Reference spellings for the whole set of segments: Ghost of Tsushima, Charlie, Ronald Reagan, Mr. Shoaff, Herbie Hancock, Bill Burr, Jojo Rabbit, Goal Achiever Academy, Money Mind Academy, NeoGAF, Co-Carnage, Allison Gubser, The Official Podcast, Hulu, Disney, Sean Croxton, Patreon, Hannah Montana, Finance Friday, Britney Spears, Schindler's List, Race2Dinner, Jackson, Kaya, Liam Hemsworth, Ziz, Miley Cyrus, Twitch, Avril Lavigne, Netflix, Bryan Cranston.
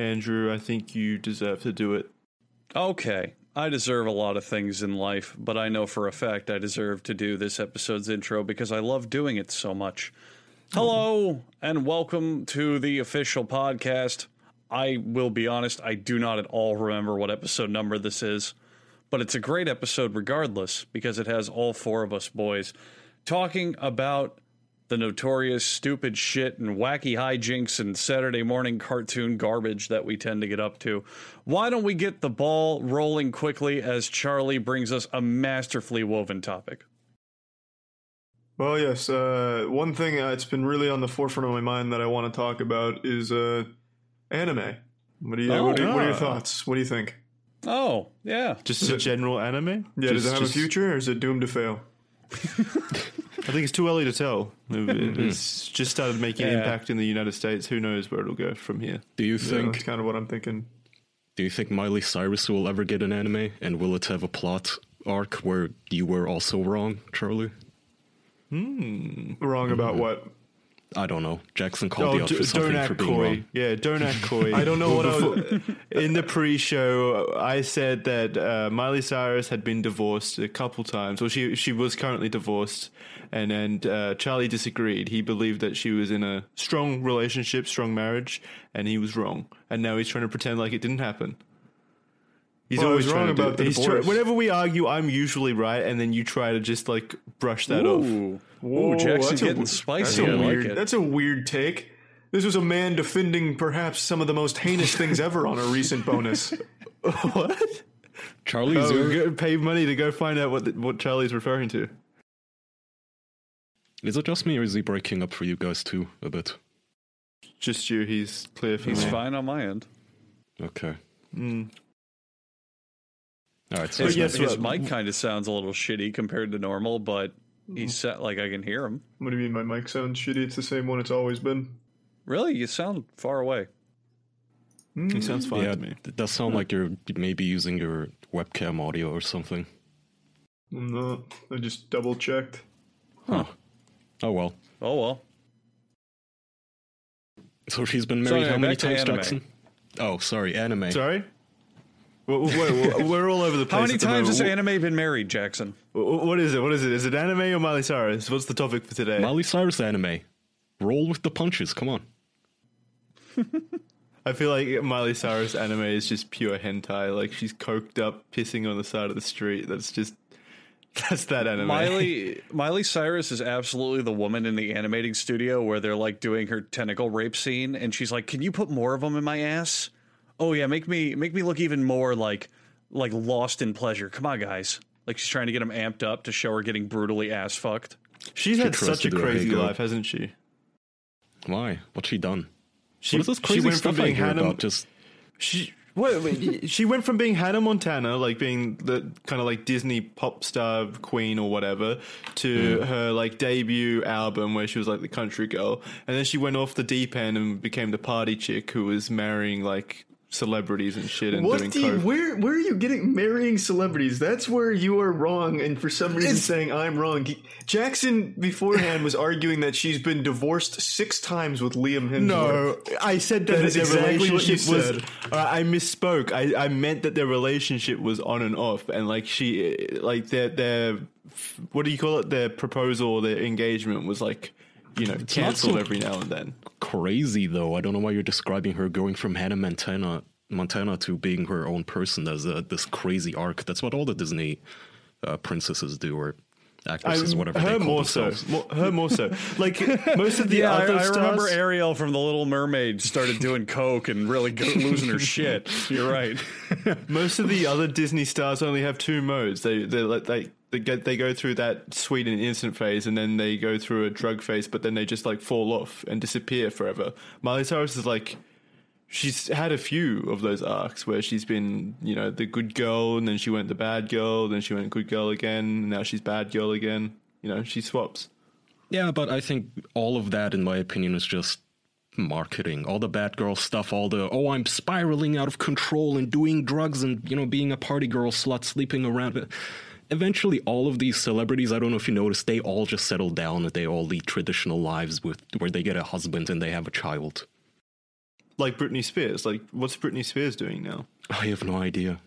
Andrew, I think you deserve to do it. Okay. I deserve a lot of things in life, but I know for a fact I deserve to do this episode's intro because I love doing it so much. Hello, and welcome to The Official Podcast. I will be honest, I do not at all remember what episode number this is, but it's a great episode regardless because it has all four of us boys talking about the notorious stupid shit and wacky hijinks and Saturday morning cartoon garbage that we tend to get up to. Why don't we get the ball rolling quickly as Charlie brings us a masterfully woven topic? Well, yes. One thing that's been really on the forefront of my mind that I want to talk about is anime. What are your thoughts? What do you think? Oh, yeah. Just a general anime? Yeah, does it have a future or is it doomed to fail? I think it's too early to tell. It's just started making an impact in the United States. Who knows where it'll go from here? Do you think that's kind of what I'm thinking? Do you think Miley Cyrus will ever get an anime, and will it have a plot arc where you were also wrong, Charlie? Wrong about what? I don't know. Jackson called the office something for being wrong. Yeah, don't act coy. I don't know what in the pre-show, I said that Miley Cyrus had been divorced a couple times. Well, she was currently divorced, and then Charlie disagreed. He believed that she was in a strong relationship, strong marriage, and he was wrong. And now he's trying to pretend like it didn't happen. He's always wrong about the divorce. Whenever we argue, I'm usually right, and then you try to just like brush that off. Whoa, Jackson's getting spicy. That's a weird take. This was a man defending perhaps some of the most heinous things ever on a recent bonus. What? Charlie's pay money to go find out what Charlie's referring to. Is it just me, or is he breaking up for you guys too a bit? Just you. He's clear for me. He's fine on my end. Okay. All right, so his mic kind of sounds a little shitty compared to normal, but he's set like I can hear him. What do you mean my mic sounds shitty? It's the same one it's always been. Really? You sound far away. It sounds fine to me. It does sound like you're maybe using your webcam audio or something. No, I just double checked. Huh. Oh well. So she's been married how many times, Jackson? Oh, sorry, anime. Sorry? We're all over the place. How many times has anime been married, Jackson? What is it? Is it anime or Miley Cyrus? What's the topic for today? Miley Cyrus anime. Roll with the punches. Come on. I feel like Miley Cyrus anime is just pure hentai. Like she's coked up, pissing on the side of the street. That's that anime. Miley Cyrus is absolutely the woman in the animating studio where they're like doing her tentacle rape scene, and she's like, "Can you put more of them in my ass? Oh yeah, make me look even more like lost in pleasure. Come on, guys." Like she's trying to get him amped up to show her getting brutally ass fucked. She's had such a crazy life, hasn't she? Why? What's she done? What is this crazy stuff I hear about? She went from being Hannah Montana, like being the kind of like Disney pop star queen or whatever, to her like debut album where she was like the country girl, and then she went off the deep end and became the party chick who was marrying like celebrities and shit. And where are you getting marrying celebrities? That's where you are wrong, and for some reason saying I'm wrong. Jackson beforehand was arguing that she's been divorced 6 times with Liam Hemsworth. No, I said that is exactly what you said. I misspoke. I meant that their relationship was on and off, and like she like their what do you call it? Their proposal or their engagement was like, you know, cancelled every now and then. Crazy though. I don't know why you're describing her going from Hannah Montana to being her own person as this crazy arc. That's what all the Disney princesses do, or actresses, whatever they call themselves. Her more so. Like most of the other stars. I remember Ariel from The Little Mermaid started doing coke and really losing her shit. You're right. Most of the other Disney stars only have 2 modes. They go through that sweet and innocent phase, and then they go through a drug phase, but then they just like fall off and disappear forever. Miley Cyrus is like, she's had a few of those arcs where she's been, you know, the good girl, and then she went the bad girl, then she went good girl again, and now she's bad girl again. You know, she swaps. Yeah, but I think all of that, in my opinion, is just marketing. All the bad girl stuff, all the I'm spiraling out of control and doing drugs and, you know, being a party girl slut, sleeping around. Eventually, all of these celebrities, I don't know if you noticed, they all just settle down and they all lead traditional lives where they get a husband and they have a child. like Britney Spears. Like, what's Britney Spears doing now? I have no idea.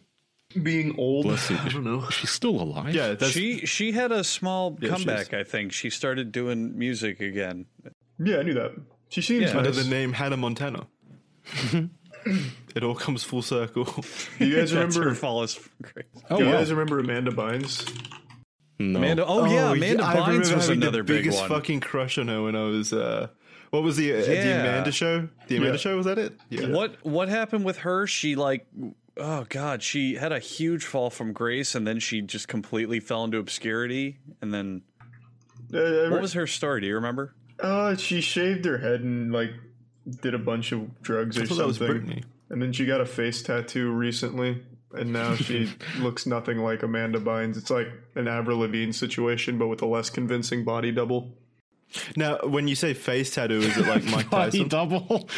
Being old, I don't know. She's still alive. Yeah, that's, she had a small comeback. I think she started doing music again. Yeah, I knew that. She seems under the name Hannah Montana. It all comes full circle. You guys remember? You guys remember Amanda Bynes? No. Amanda, Amanda Bynes was another big one. I remember having the biggest fucking crush on her when I was. What was the Amanda Show? The Amanda Show, was that it? Yeah. What happened with her? She like. Oh God, she had a huge fall from grace, and then she just completely fell into obscurity. And then, what was her story? Do you remember? She shaved her head and like did a bunch of drugs or something. And then she got a face tattoo recently, and now she looks nothing like Amanda Bynes. It's like an Avril Lavigne situation, but with a less convincing body double. Now, when you say face tattoo, is it like Mike Tyson? Body double?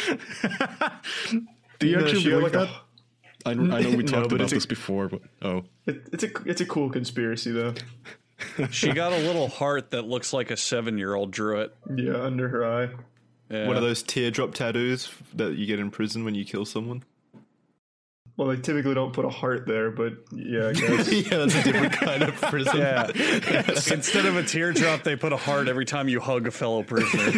Do you actually feel like that? I know we talked about this before, but it's a cool conspiracy though. She got a little heart that looks like a 7-year-old drew it. Yeah, under her eye. Yeah. One of those teardrop tattoos that you get in prison when you kill someone. Well, they typically don't put a heart there, but yeah, I guess. Yeah, that's a different kind of prison. Yeah. Instead of a teardrop, they put a heart every time you hug a fellow prisoner.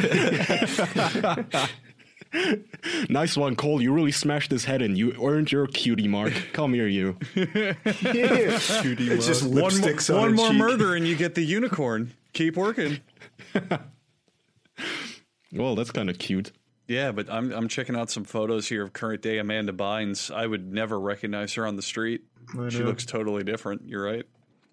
Nice one, Cole. You really smashed his head in. You earned your cutie mark. Come here, you. Yeah. Cutie mark. Just one more murder and you get the unicorn. Keep working. Well, that's kind of cute. Yeah, but I'm checking out some photos here of current day Amanda Bynes. I would never recognize her on the street. She looks totally different. You're right.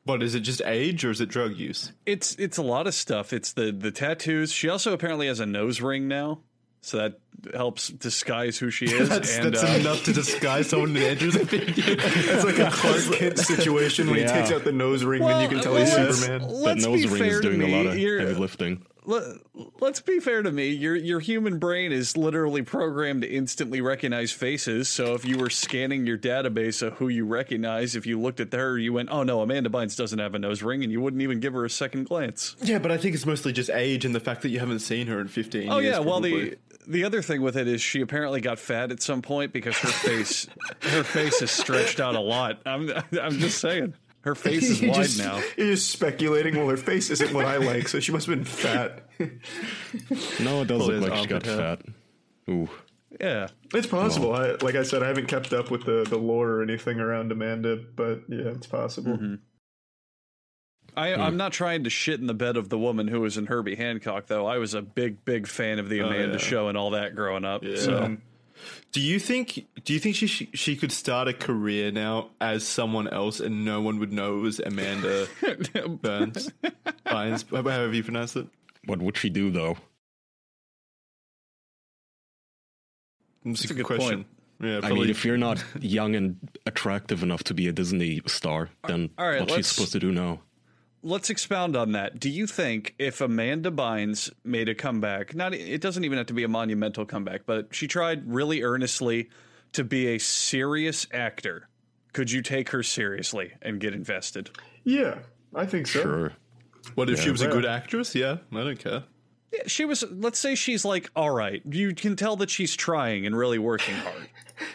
But is it just age or is it drug use? It's a lot of stuff. It's the tattoos. She also apparently has a nose ring now. So that helps disguise who she is. That's enough to disguise someone in Andrew's opinion. It's like a Clark Kent situation when he takes out the nose ring, then you can tell he's Superman. That nose ring is doing a lot of heavy lifting. Let's be fair to me. Your human brain is literally programmed to instantly recognize faces. So if you were scanning your database of who you recognize, if you looked at her, you went, oh no, Amanda Bynes doesn't have a nose ring, and you wouldn't even give her a second glance. Yeah, but I think it's mostly just age and the fact that you haven't seen her in 15 years. Oh yeah, well the other thing with it is she apparently got fat at some point because her face is stretched out a lot. I'm just saying. Her face is wide now. You're just speculating. Well, her face isn't what I like, so she must have been fat. No, it does look like she got fat. Ooh. Yeah. It's possible. Like I said, I haven't kept up with the lore or anything around Amanda, but yeah, it's possible. Mm-hmm. I'm not trying to shit in the bed of the woman who was in Herbie Hancock, though. I was a big fan of the Amanda Show and all that growing up. Yeah. So, do you think she could start a career now as someone else and no one would know it was Amanda Bynes? However you pronounce it. What would she do though? That's a good question. Point. Yeah, I mean, if you're not young and attractive enough to be a Disney star, then what she's supposed to do now? Let's expound on that. Do you think if Amanda Bynes made a comeback, it doesn't even have to be a monumental comeback, but she tried really earnestly to be a serious actor, could you take her seriously and get invested? Yeah, I think so. Sure. What if she was a good actress? Yeah, I don't care. Yeah, she was. Let's say she's like, all right, you can tell that she's trying and really working hard.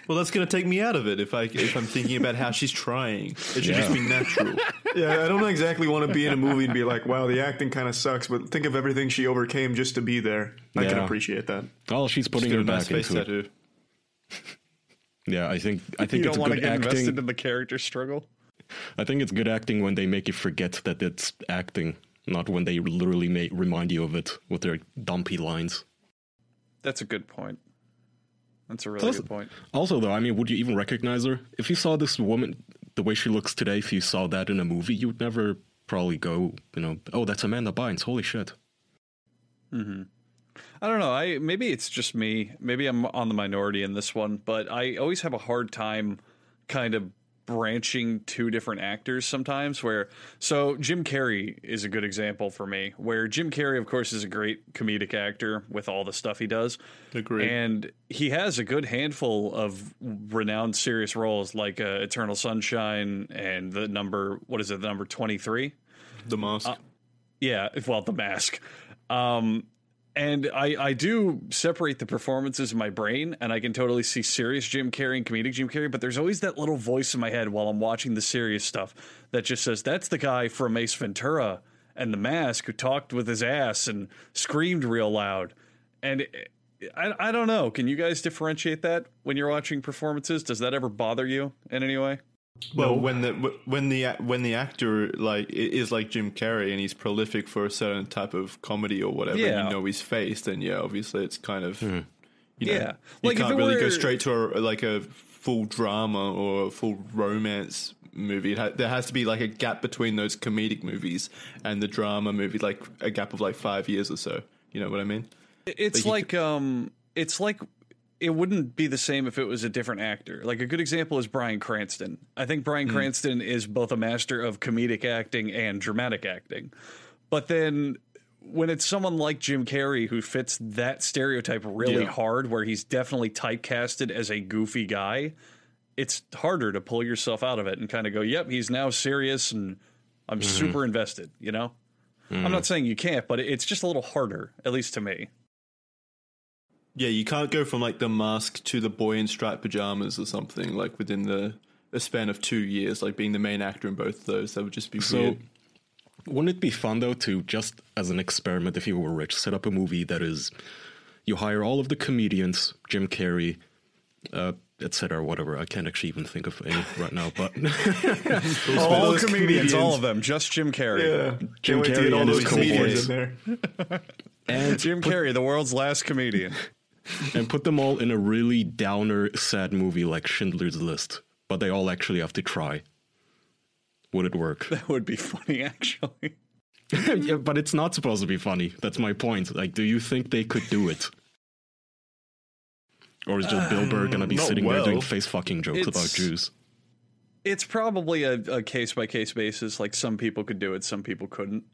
Well, that's going to take me out of it if I'm thinking about how she's trying. It should just be natural. Yeah, I don't exactly want to be in a movie and be like, wow, the acting kind of sucks, but think of everything she overcame just to be there. I can appreciate that. Well, she's putting her back into it. Yeah, I think it's good acting. You don't want to get invested in the character struggle? I think it's good acting when they make you forget that it's acting, not when they literally remind you of it with their dumpy lines. That's a good point. That's a really good point. Also, though, I mean, would you even recognize her? If you saw this woman, the way she looks today, if you saw that in a movie, you would never probably go, oh, that's Amanda Bynes. Holy shit. Mm-hmm. I don't know. Maybe it's just me. Maybe I'm on the minority in this one, but I always have a hard time kind of branching two different actors sometimes so Jim Carrey is a good example for me, where Jim Carrey, of course, is a great comedic actor with all the stuff he does. Agreed. And he has a good handful of renowned serious roles like Eternal Sunshine and the number 23, The Mask. The Mask. And I do separate the performances in my brain, and I can totally see serious Jim Carrey and comedic Jim Carrey, but there's always that little voice in my head while I'm watching the serious stuff that just says, that's the guy from Ace Ventura and The Mask who talked with his ass and screamed real loud. And I don't know. Can you guys differentiate that when you're watching performances? Does that ever bother you in any way? Well, no. when the actor like is like Jim Carrey and he's prolific for a certain type of comedy or whatever, yeah. And you know his face, then yeah, obviously it's kind of you know, yeah. Like you can't really go straight to a full drama or a full romance movie. There has to be like a gap between those comedic movies and the drama movie, like a gap of like 5 years or so. You know what I mean? It's like it's like. It wouldn't be the same if it was a different actor. Like a good example is Bryan Cranston. I think Bryan Cranston is both a master of comedic acting and dramatic acting. But then when it's someone like Jim Carrey who fits that stereotype really hard, where he's definitely typecasted as a goofy guy, it's harder to pull yourself out of it and kind of go, yep, he's now serious and I'm super invested, you know? I'm not saying you can't, but it's just a little harder, at least to me. Yeah, you can't go from like The Mask to The Boy in Striped Pajamas or something like within a span of 2 years, like being the main actor in both of those. That would just be weird. Wouldn't it be fun though to just as an experiment, if you were rich, set up a movie that is you hire all of the comedians, Jim Carrey, etc., whatever. I can't actually even think of any right now, but all comedians, all of them, just Jim Carrey. Yeah. Jim Carrey and all those comedians in there. And Jim Carrey, the world's last comedian. And put them all in a really downer, sad movie like Schindler's List, but they all actually have to try. Would it work? That would be funny, actually. Yeah, but it's not supposed to be funny. That's my point. Like, do you think they could do it? Or is just Bill Burr going to be sitting there doing face-fucking jokes about Jews? It's probably a case-by-case basis. Like, some people could do it, some people couldn't.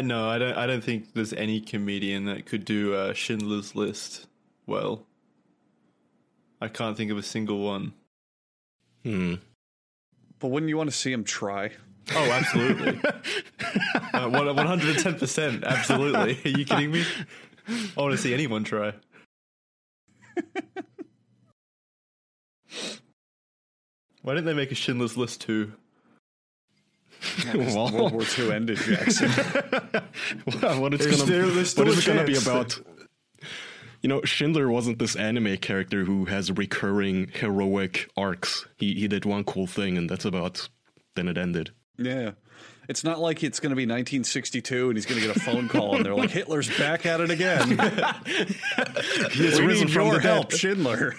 No, I don't think there's any comedian that could do Schindler's List well. I can't think of a single one. But wouldn't you want to see him try? Oh, absolutely. 110%, absolutely. Are you kidding me? I want to see anyone try. Why didn't they make a Schindler's List 2? World War II ended, Jackson. Wow, what is it going to be about? You know, Schindler wasn't this anime character who has recurring heroic arcs. He did one cool thing, and that's about. Then it ended. Yeah, it's not like it's going to be 1962 and he's going to get a phone call and they're like, Hitler's back at it again. He's risen from the help, dead. Schindler.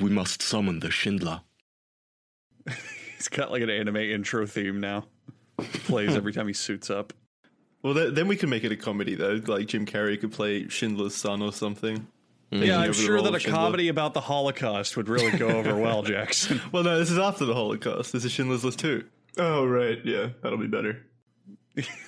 We must summon the Schindler. He's got like an anime intro theme now. Plays every time he suits up. Well, then we can make it a comedy, though. Like Jim Carrey could play Schindler's Son or something. Yeah, I'm sure that a comedy about the Holocaust would really go over well, Jackson. Well, no, this is after the Holocaust. This is Schindler's List 2. Oh, right. Yeah, that'll be better. Do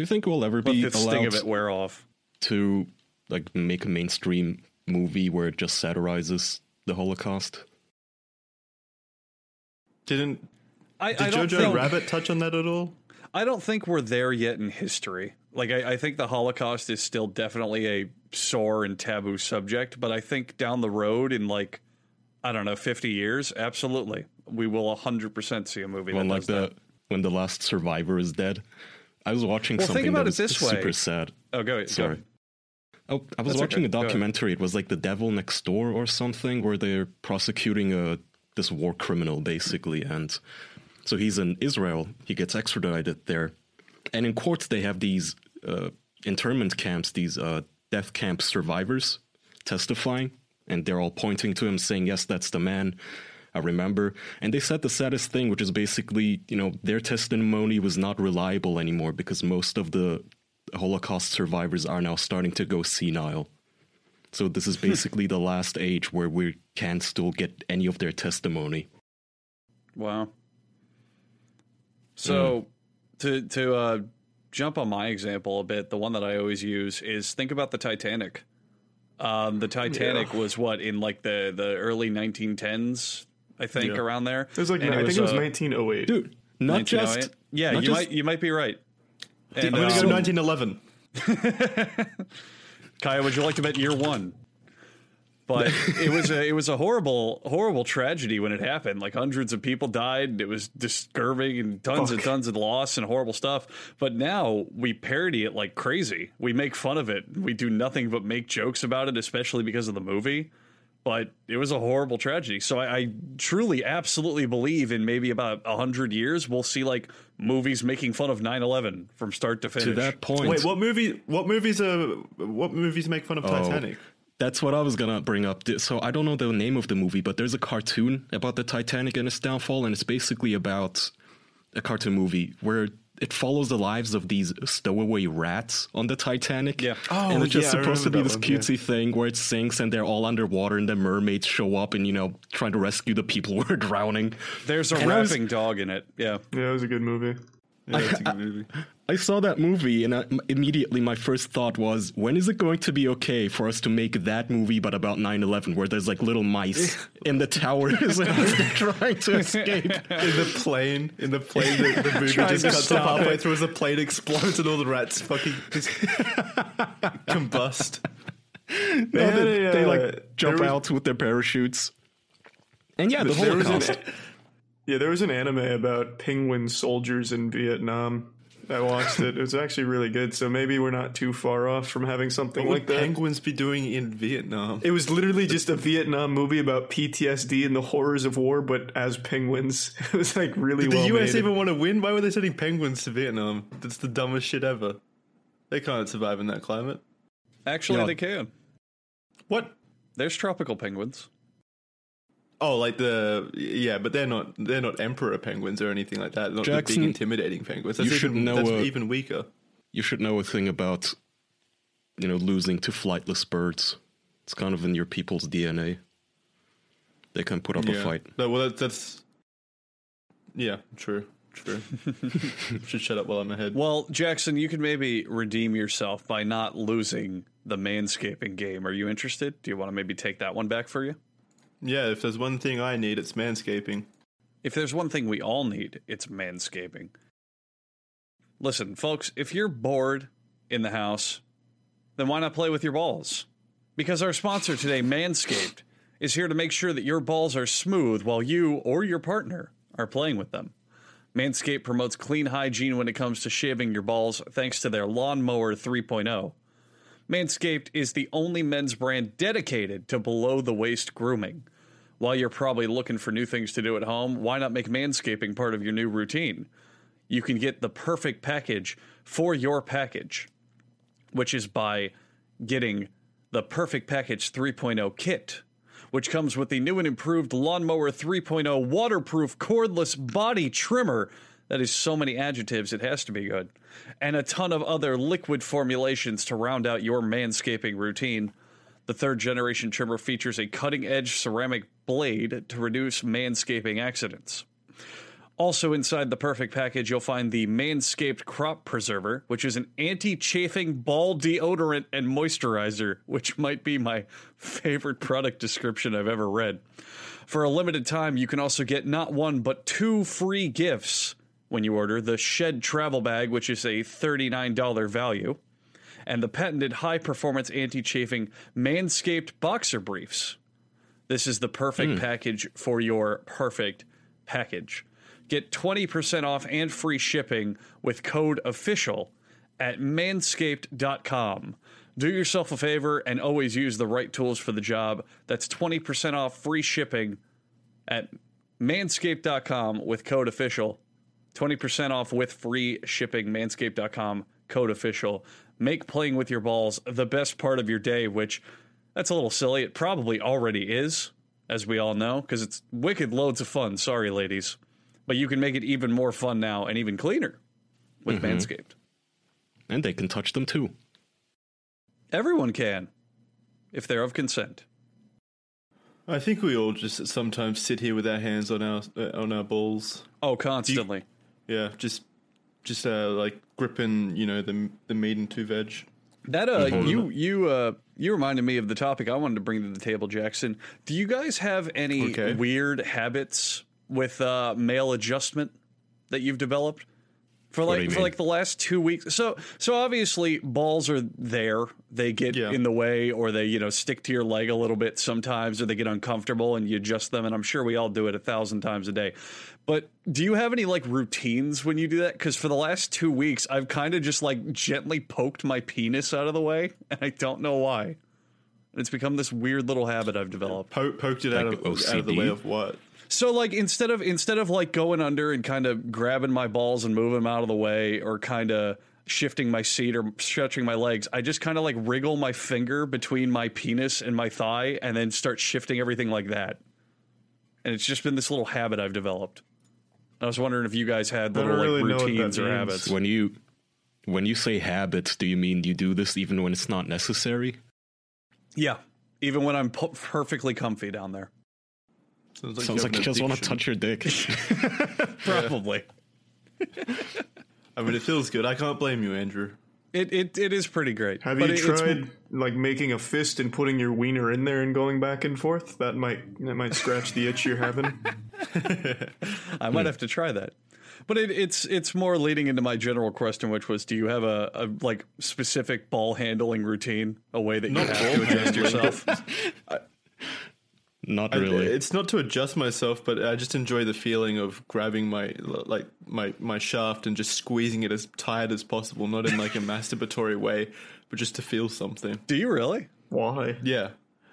you think we'll ever be allowed sting of it wear off? To like make a mainstream movie where it just satirizes the Holocaust? Did Jojo Rabbit touch on that at all? I don't think we're there yet in history. Like, I think the Holocaust is still definitely a sore and taboo subject, but I think down the road in, like, I don't know, 50 years, absolutely. We will 100% see a movie that does that. When the last survivor is dead. I was watching something that was super sad. Oh, go ahead. Sorry. Oh, I was watching a documentary. It was like The Devil Next Door or something, where they're prosecuting this war criminal, basically, and so he's in Israel. He gets extradited there, and in courts they have these internment camps, these death camp survivors testifying, and they're all pointing to him saying, yes, that's the man, I remember. And they said the saddest thing, which is basically, you know, their testimony was not reliable anymore because most of the Holocaust survivors are now starting to go senile. So this is basically the last age where we can still get any of their testimony. Wow. So to jump on my example a bit, the one that I always use is think about the Titanic. The Titanic was what, in like the early 1910s, I think, around there. It was like, I think it was 1908. Dude, not just... Yeah, you might be right. And, I'm going to go 1911. Kaya, would you like to bet year one? But it was a horrible tragedy when it happened. Like, hundreds of people died. It was disturbing, and tons and tons of loss and horrible stuff. But now we parody it like crazy. We make fun of it. We do nothing but make jokes about it, especially because of the movie. But it was a horrible tragedy. So I truly, absolutely believe in maybe about 100 years, we'll see like movies making fun of 9/11 from start to finish. To that point. Wait, what movies make fun of Titanic? That's what I was going to bring up. So I don't know the name of the movie, but there's a cartoon about the Titanic and its downfall. And it's basically about a cartoon movie where it follows the lives of these stowaway rats on the Titanic. Yeah. Oh, and it's just supposed to be this cutesy thing where it sinks and they're all underwater and the mermaids show up and, you know, trying to rescue the people who are drowning. There's a rapping dog in it. Yeah. Yeah, it was a good movie. Yeah, it's a good movie. I saw that movie and immediately my first thought was, when is it going to be okay for us to make that movie but about 9/11, where there's like little mice in the towers and they're trying to escape? In the plane, the movie just cuts off halfway through as the plane explodes and all the rats fucking just combust. They jump out with their parachutes. And yeah, the Holocaust. There was an anime about penguin soldiers in Vietnam. I watched it. It was actually really good. So maybe we're not too far off from having something like that. What would penguins be doing in Vietnam? It was literally just a Vietnam movie about PTSD and the horrors of war, but as penguins. It was like really well made. Did the US even want to win? Why were they sending penguins to Vietnam? That's the dumbest shit ever. They can't survive in that climate. Actually, they can. What? There's tropical penguins. Oh, but they're not emperor penguins or anything like that. Not Jackson, the big intimidating penguins. That's even weaker. You should know a thing about, you know, losing to flightless birds. It's kind of in your people's DNA. They can put up a fight. True. Should shut up while I'm ahead. Well, Jackson, you could maybe redeem yourself by not losing the manscaping game. Are you interested? Do you want to maybe take that one back for you? Yeah, if there's one thing I need, it's manscaping. If there's one thing we all need, it's manscaping. Listen, folks, if you're bored in the house, then why not play with your balls? Because our sponsor today, Manscaped, is here to make sure that your balls are smooth while you or your partner are playing with them. Manscaped promotes clean hygiene when it comes to shaving your balls thanks to their Lawnmower 3.0. Manscaped is the only men's brand dedicated to below-the-waist grooming. While you're probably looking for new things to do at home, why not make manscaping part of your new routine? You can get the perfect package for your package, which is by getting the Perfect Package 3.0 kit, which comes with the new and improved Lawnmower 3.0 waterproof cordless body trimmer. That is so many adjectives, it has to be good. And a ton of other liquid formulations to round out your manscaping routine. The third-generation trimmer features a cutting-edge ceramic blade to reduce manscaping accidents. Also inside the Perfect Package, you'll find the Manscaped Crop Preserver, which is an anti-chafing ball deodorant and moisturizer, which might be my favorite product description I've ever read. For a limited time, you can also get not one, but two free gifts when you order the Shed Travel Bag, which is a $39 value, and the patented high-performance anti-chafing Manscaped Boxer Briefs. This is the perfect package for your perfect package. Get 20% off and free shipping with code OFFICIAL at manscaped.com. Do yourself a favor and always use the right tools for the job. That's 20% off free shipping at manscaped.com with code OFFICIAL. 20% off with free shipping, manscaped.com, code official. Make playing with your balls the best part of your day, which, that's a little silly. It probably already is, as we all know, because it's wicked loads of fun. Sorry, ladies. But you can make it even more fun now and even cleaner with Manscaped. And they can touch them, too. Everyone can, if they're of consent. I think we all just sometimes sit here with our hands on our balls. Oh, constantly. Just gripping, you know, the meat and two veg. That you reminded me of the topic I wanted to bring to the table, Jackson. Do you guys have any weird habits with male adjustment that you've developed? For like the last 2 weeks. So obviously balls are there. They get in the way, or they, stick to your leg a little bit sometimes, or they get uncomfortable and you adjust them. And I'm sure we all do it 1,000 times a day. But do you have any like routines when you do that? Because for the last 2 weeks, I've kind of just like gently poked my penis out of the way. And I don't know why. It's become this weird little habit I've developed. Poked it out of the way of what? So like instead of like going under and kind of grabbing my balls and moving them out of the way, or kind of shifting my seat or stretching my legs, I just kind of like wriggle my finger between my penis and my thigh and then start shifting everything like that. And it's just been this little habit I've developed. I was wondering if you guys had little like routines or habits. When you say habits, do you mean you do this even when it's not necessary? Yeah, even when I'm perfectly comfy down there. Sounds like you just want to touch your dick. Probably. I mean, it feels good. I can't blame you, Andrew. It is pretty great. Have you tried like making a fist and putting your wiener in there and going back and forth? That might scratch the itch you're having. I might have to try that. But it's more leading into my general question, which was, do you have a like specific ball handling routine, a way that you have to adjust yourself? Not really. It's not to adjust myself, but I just enjoy the feeling of grabbing my shaft and just squeezing it as tight as possible, not in like a masturbatory way, but just to feel something. Do you really? Why? Yeah.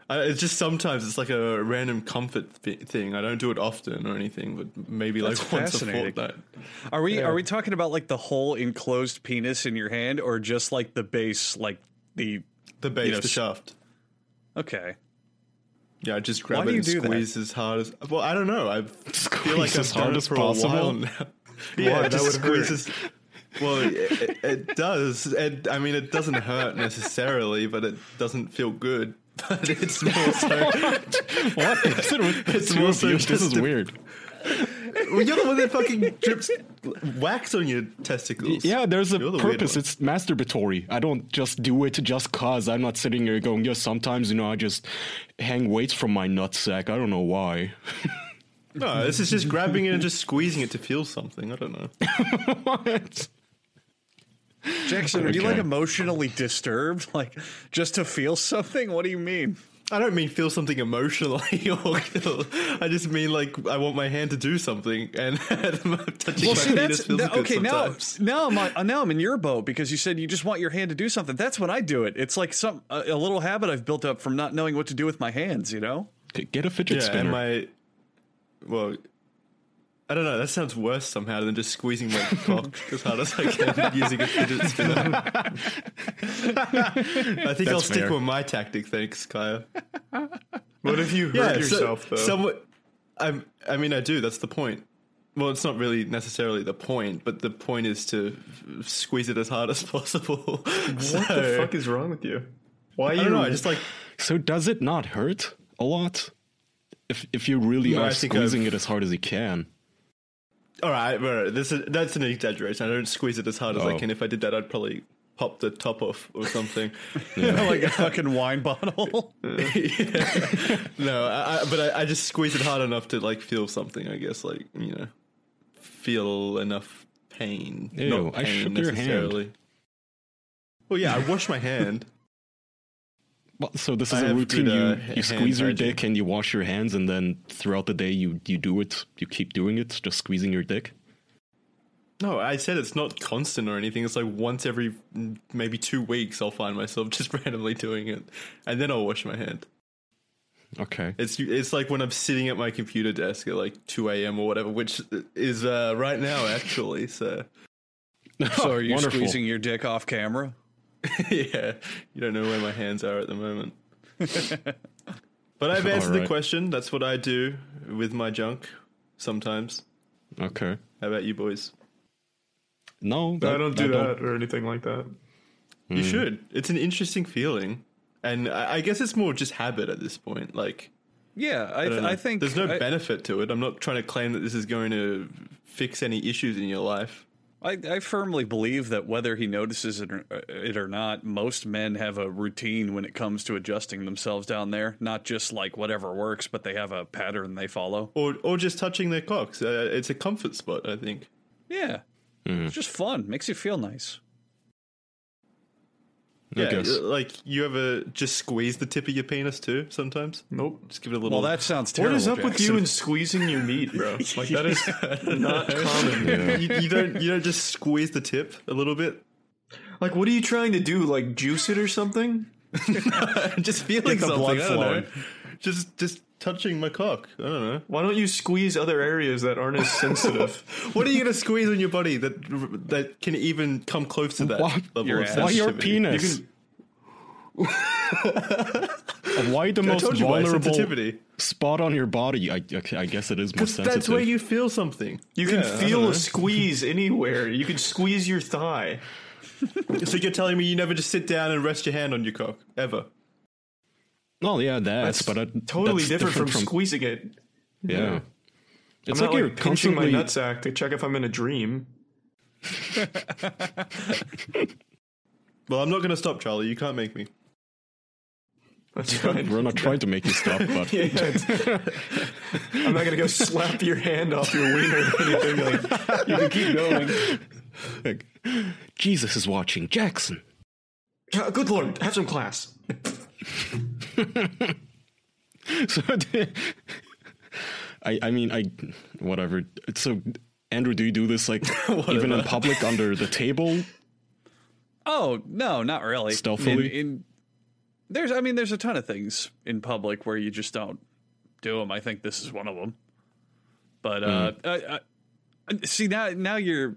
It's just sometimes it's like a random comfort thing. I don't do it often or anything, but maybe that's like once a fortnight. Are we talking about like the whole enclosed penis in your hand, or just like the base, like the base, the shaft? Okay. Yeah, I just grab it and squeeze as hard as... Well, I don't know. I feel like I've done it for a while now. Yeah, that would hurt. Well, it does. I mean, it doesn't hurt necessarily, but it doesn't feel good. But it's more so... What? It's more so just... This is weird. Well, you're the one that fucking drips wax on your testicles. Yeah, there's a purpose. It's masturbatory. I don't just do it just cause. I'm not sitting here going, sometimes, I just hang weights from my nutsack. I don't know why. No, this is just grabbing it and just squeezing it to feel something. I don't know. What? Jackson, are you like emotionally disturbed? Like just to feel something? What do you mean? I don't mean feel something emotionally, or I just mean like I want my hand to do something, and touching my penis feels good sometimes. Now I'm in your boat, because you said you just want your hand to do something. That's when I do it. It's like a little habit I've built up from not knowing what to do with my hands. Get a fidget spinner. I don't know. That sounds worse somehow than just squeezing my cock as hard as I can using a fidget spinner. I think I'll stick with my tactic. Thanks, Kaya. What if you hurt yourself, though? I mean, I do. That's the point. Well, it's not really necessarily the point, but the point is to squeeze it as hard as possible. What the fuck is wrong with you? Why? I don't know. I just like... So does it not hurt a lot? If you really are squeezing it as hard as you can. All right. That's an exaggeration. I don't squeeze it as hard as I can. If I did that, I'd probably pop the top off or something. Like a fucking wine bottle. No, but I just squeeze it hard enough to like feel something, I guess, like, feel enough pain. Ew, not pain I shook necessarily. Your hand. Well, yeah, I wash my hand. Well, so this is a routine. You squeeze your dick and you wash your hands, and then throughout the day you do it. You keep doing it, just squeezing your dick. No, I said it's not constant or anything. It's like once every maybe 2 weeks I'll find myself just randomly doing it, and then I'll wash my hand. Okay. It's like when I'm sitting at my computer desk at like 2 a.m. or whatever, which is right now actually. So are you squeezing your dick off camera? Yeah, you don't know where my hands are at the moment. But I've answered the question. That's what I do with my junk sometimes. Okay. How about you boys? No, I don't do that or anything like that. You should. It's an interesting feeling. And I guess it's more just habit at this point. Like, yeah, I think there's no benefit to it. I'm not trying to claim that this is going to fix any issues in your life. I firmly believe that whether he notices it or not, most men have a routine when it comes to adjusting themselves down there. Not just like whatever works, but they have a pattern they follow. Or just touching their cocks. It's a comfort spot, I think. Yeah. It's just fun. Makes you feel nice. Yeah, like you ever just squeeze the tip of your penis too sometimes? Nope. Just give it a little. Well, that sounds terrible. What is up with you and squeezing your meat, bro? Like that is not common. You don't just squeeze the tip a little bit? Like what are you trying to do? Like juice it or something? Just feeling something. Blood flowing. Just touching my cock. I don't know. Why don't you squeeze other areas that aren't as sensitive? What are you going to squeeze on your body that can even come close to that level of sensitivity? Why your penis? Why the most vulnerable spot on your body? I guess it is more sensitive. That's where you feel something. You can feel a squeeze anywhere. You can squeeze your thigh. So you're telling me you never just sit down and rest your hand on your cock? Ever? Oh yeah, that's totally different from squeezing it. Yeah. It's like you're pinching my nutsack to check if I'm in a dream. Well, I'm not going to stop, Charlie. You can't make me. That's fine. We're not trying to make you stop, but I'm not going to go slap your hand off your wiener or anything. Like, you can keep going. Like, Jesus is watching, Jackson. Good Lord, have some class. So whatever. So Andrew, do you do this like even in public under the table? Oh no, not really. Stealthily. There's a ton of things in public where you just don't do them. I think this is one of them. But see now you're.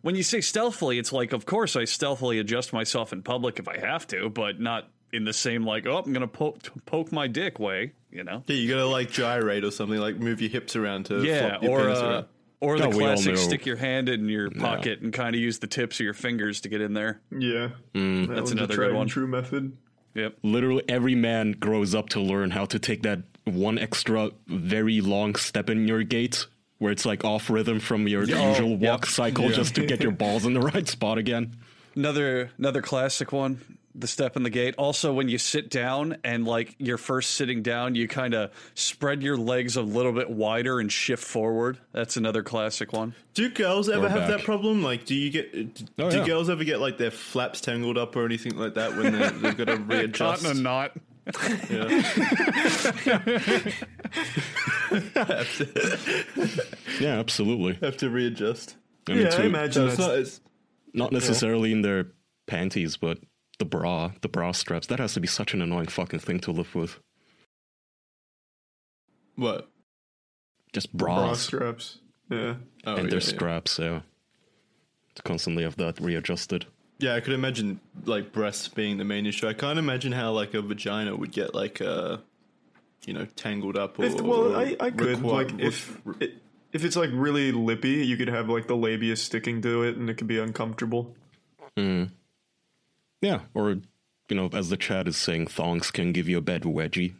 When you say stealthily, it's like, of course, I stealthily adjust myself in public if I have to, but not in the same, like, oh, I'm going to poke my dick way, you know? Yeah, you got to, like, gyrate or something, like, move your hips around to flop your penis around. Or the classic stick your hand in your pocket and kind of use the tips of your fingers to get in there. Yeah. That's another good one. True method. Yep. Literally every man grows up to learn how to take that one extra very long step in your gait, where it's like off rhythm from your usual walk cycle just to get your balls in the right spot again. Another classic one, the step in the gate. Also, when you sit down and like you're first sitting down, you kind of spread your legs a little bit wider and shift forward. That's another classic one. Do girls ever have that problem? Like, do girls ever get like their flaps tangled up or anything like that when they've got to readjust? Caught in a knot. Yeah, absolutely. Have to readjust. I mean, I imagine it's not necessarily in their panties, but the bra straps. That has to be such an annoying fucking thing to live with. What? Just bra straps. Yeah. Oh, and their straps. Yeah. To constantly have that readjusted. Yeah, I could imagine like breasts being the main issue. I can't imagine how like a vagina would get like tangled up. If it's like really lippy, you could have like the labia sticking to it, and it could be uncomfortable. Mm. Yeah, or as the chat is saying, thongs can give you a bad wedgie.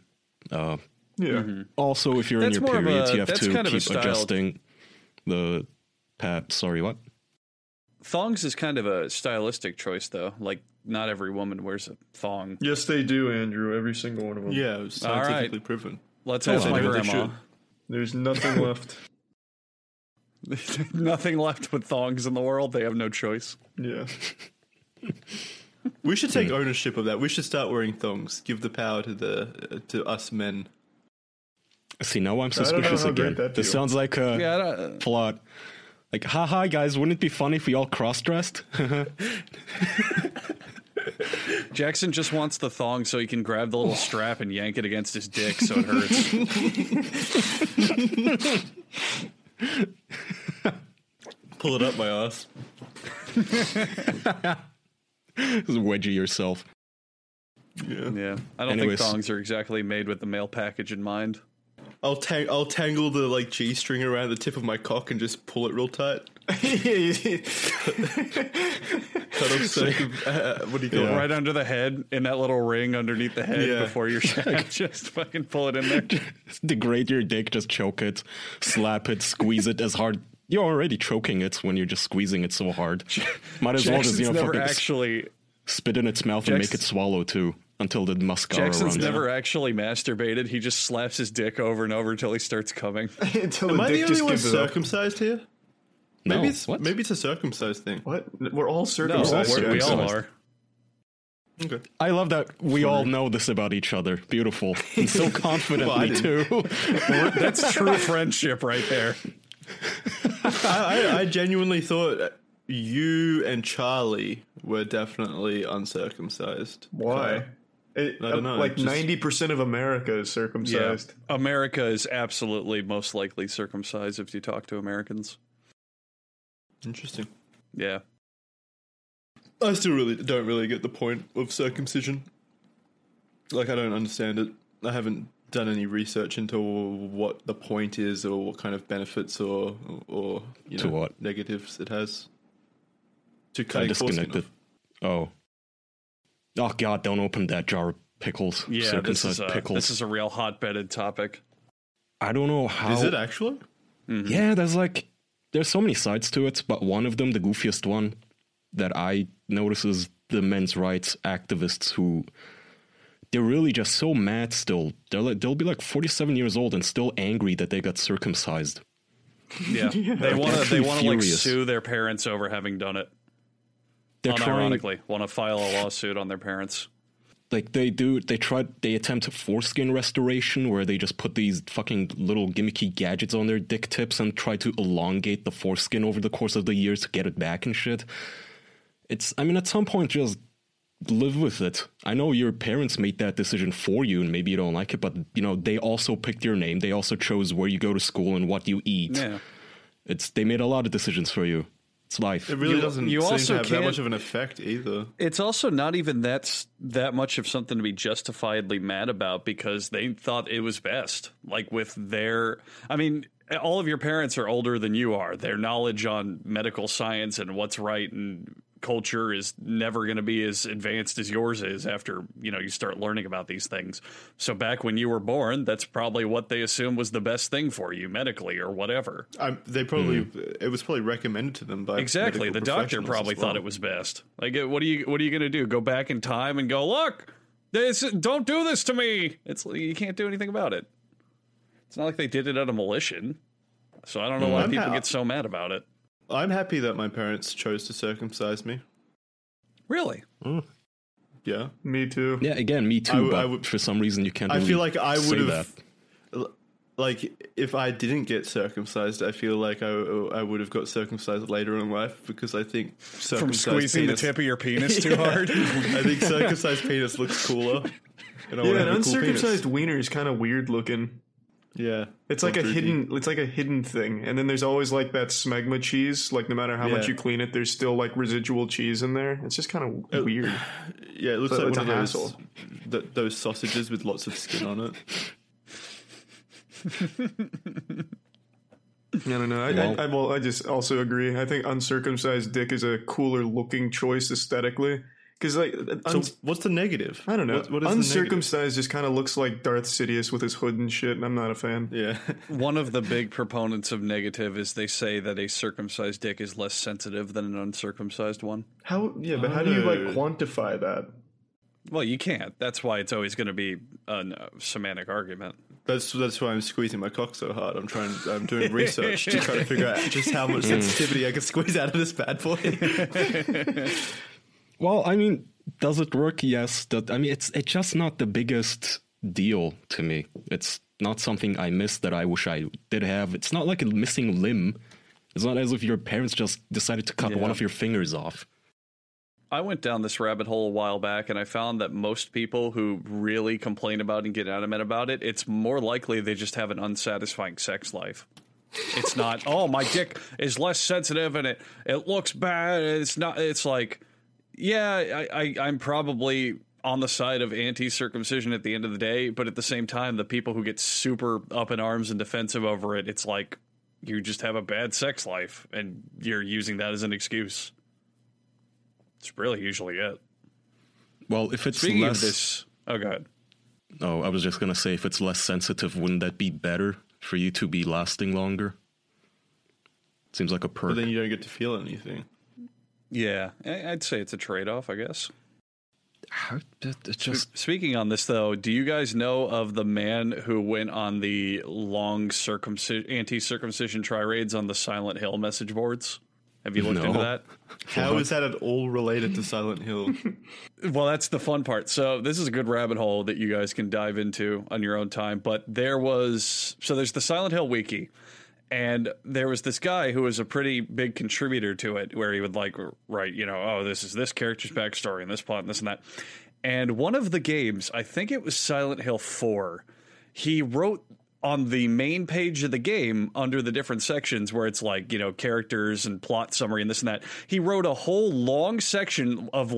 Also, if you're in your period, you have to keep adjusting the pad. Sorry, what? Thongs is kind of a stylistic choice, though. Like, not every woman wears a thong. Yes, they do, Andrew. Every single one of them. Yeah, it was scientifically proven. Let's ask my grandma. There's nothing left. Nothing left with thongs in the world. They have no choice. Yeah. We should take ownership of that. We should start wearing thongs. Give the power to to us men. See, now I'm suspicious again. This sounds like a plot. Like, haha, guys, wouldn't it be funny if we all cross-dressed? Jackson just wants the thong so he can grab the little strap and yank it against his dick so it hurts. Pull it up my ass. Just wedgie yourself. Yeah. I don't think thongs are exactly made with the male package in mind. I'll tangle the like G string around the tip of my cock and just pull it real tight. Right under the head in that little ring underneath the head before your shaft. Just fucking pull it in there. Just degrade your dick. Just choke it, slap it, squeeze it as hard. You're already choking it when you're just squeezing it so hard. Might as well just fucking actually spit in its mouth and make it swallow too. Until the mascara runs out. Jackson's never actually masturbated. He just slaps his dick over and over until he starts coming. Am I the only one circumcised here? Maybe maybe it's a circumcised thing. What? We're all circumcised. No, we all are. Okay. I love that we all know this about each other. Beautiful. And so confidently too. That's true friendship right there. I genuinely thought you and Charlie were definitely uncircumcised. Why? I don't know. Like 90% of America is circumcised. Yeah. America is absolutely most likely circumcised if you talk to Americans. Interesting. Yeah. I still really don't get the point of circumcision. Like, I don't understand it. I haven't done any research into what the point is or what kind of benefits or you know, what negatives it has. To cut disconnected. Oh. Oh, God, don't open that jar of pickles. Yeah, this is a real hotbedded topic. I don't know how... Is it actually? Mm-hmm. Yeah, there's like... There's so many sides to it, but one of them, the goofiest one, that I notice is the men's rights activists who... They're really just so mad still. They'll be like 47 years old and still angry that they got circumcised. Yeah, yeah. They want to like sue their parents over having done it. They're unironically want to file a lawsuit on their parents. Like they attempt foreskin restoration where they just put these fucking little gimmicky gadgets on their dick tips and try to elongate the foreskin over the course of the years to get it back and shit. It's, I mean, at some point just live with it. I know your parents made that decision for you and maybe you don't like it, but you know, they also picked your name. They also chose where you go to school and what you eat. Yeah. They made a lot of decisions for you. Life. It really doesn't seem to have that much of an effect either. It's also not even that much of something to be justifiably mad about because they thought it was best. Like with their, I mean, all of your parents are older than you are. Their knowledge on medical science and what's right and culture is never going to be as advanced as yours is after, you know, you start learning about these things. So back when you were born, that's probably what they assumed was the best thing for you medically or whatever. They probably it was probably recommended to them by exactly the doctor probably thought it was best. Like, what are you going to do? Go back in time and go, look, don't do this to me. It's you can't do anything about it. It's not like they did it out of malicious. So I don't know why people get so mad about it. I'm happy that my parents chose to circumcise me. Really? Mm. Yeah. Me too. Yeah, again, me too, but for some reason you can't really feel like I would have... Like, if I didn't get circumcised, I feel like I would have got circumcised later in life because I think circumcised from squeezing the tip of your penis too hard? I think circumcised penis looks cooler. An uncircumcised wiener is kind of weird looking. Yeah, it's like a hidden thing, and then there's always like that smegma cheese. Like no matter how much you clean it, there's still like residual cheese in there. It's just kind of weird. Yeah, it looks like one of those sausages with lots of skin on it. I don't know. I just also agree. I think uncircumcised dick is a cooler looking choice aesthetically. Because like, so what's the negative? I don't know. What is uncircumcised just kind of looks like Darth Sidious with his hood and shit, and I'm not a fan. Yeah. One of the big proponents of negative is they say that a circumcised dick is less sensitive than an uncircumcised one. How? Yeah, but how do you like quantify that? Well, you can't. That's why it's always going to be a semantic argument. That's why I'm squeezing my cock so hard. I'm doing research to try to figure out just how much sensitivity I can squeeze out of this bad boy. Well, I mean, does it work? Yes. It's just not the biggest deal to me. It's not something I miss that I wish I did have. It's not like a missing limb. It's not as if your parents just decided to cut one of your fingers off. I went down this rabbit hole a while back, and I found that most people who really complain about and get adamant about it, it's more likely they just have an unsatisfying sex life. It's not, oh, my dick is less sensitive and it looks bad. It's not. It's like... Yeah, I'm probably on the side of anti-circumcision at the end of the day, but at the same time, the people who get super up in arms and defensive over it, it's like you just have a bad sex life, and you're using that as an excuse. It's really usually it. Well, if it's Speaking less... This, oh, go ahead. Oh, I was just going to say, if it's less sensitive, wouldn't that be better for you to be lasting longer? Seems like a perk. But then you don't get to feel anything. Yeah, I'd say it's a trade-off, I guess. Speaking on this, though, do you guys know of the man who went on the long anti-circumcision tirades on the Silent Hill message boards? Have you looked into that? How is that at all related to Silent Hill? Well, that's the fun part. So this is a good rabbit hole that you guys can dive into on your own time. But there's the Silent Hill Wiki. And there was this guy who was a pretty big contributor to it, where he would write, this is this character's backstory and this plot and this and that. And one of the games, I think it was Silent Hill 4, he wrote on the main page of the game under the different sections where it's characters and plot summary and this and that. He wrote a whole long section of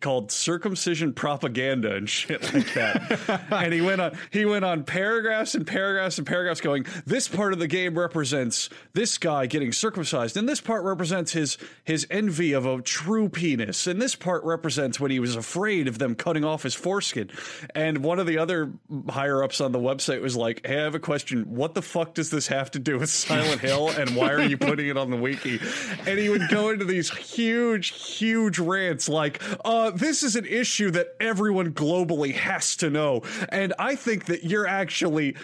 called circumcision propaganda and shit like that. And he went on paragraphs and paragraphs and paragraphs going, this part of the game represents this guy getting circumcised, and this part represents his envy of a true penis, and this part represents when he was afraid of them cutting off his foreskin. And one of the other higher ups on the website was like, hey, I have a question. What the fuck does this have to do with Silent Hill, and why are you putting it on the wiki? And he would go into these huge rants this is an issue that everyone globally has to know. And I think that you're actually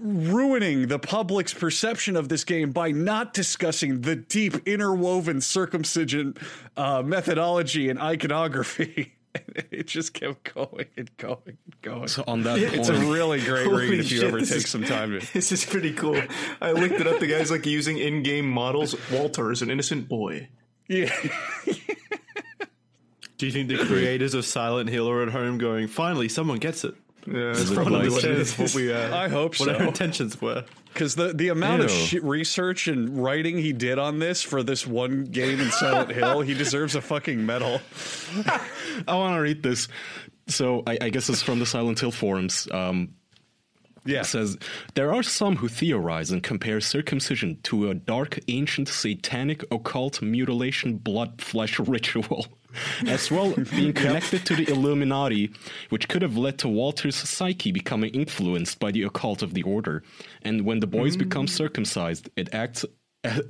ruining the public's perception of this game by not discussing the deep interwoven circumcision methodology and iconography. It just kept going and going and going. So on that point, it's a really great read if you ever take some time to. This is pretty cool. I looked it up. The guy's using in-game models. Walter is an innocent boy. Yeah. Do you think the creators of Silent Hill are at home going, finally, someone gets it? Yeah, that's probably what it is. I hope so. What our intentions were. Because the amount of research and writing he did on this for this one game in Silent Hill, he deserves a fucking medal. I want to read this. So I guess it's from the Silent Hill forums. It says, there are some who theorize and compare circumcision to a dark, ancient, satanic, occult mutilation blood flesh ritual, as well being connected to the Illuminati, which could have led to Walter's psyche becoming influenced by the occult of the order. And when the boys become circumcised, it acts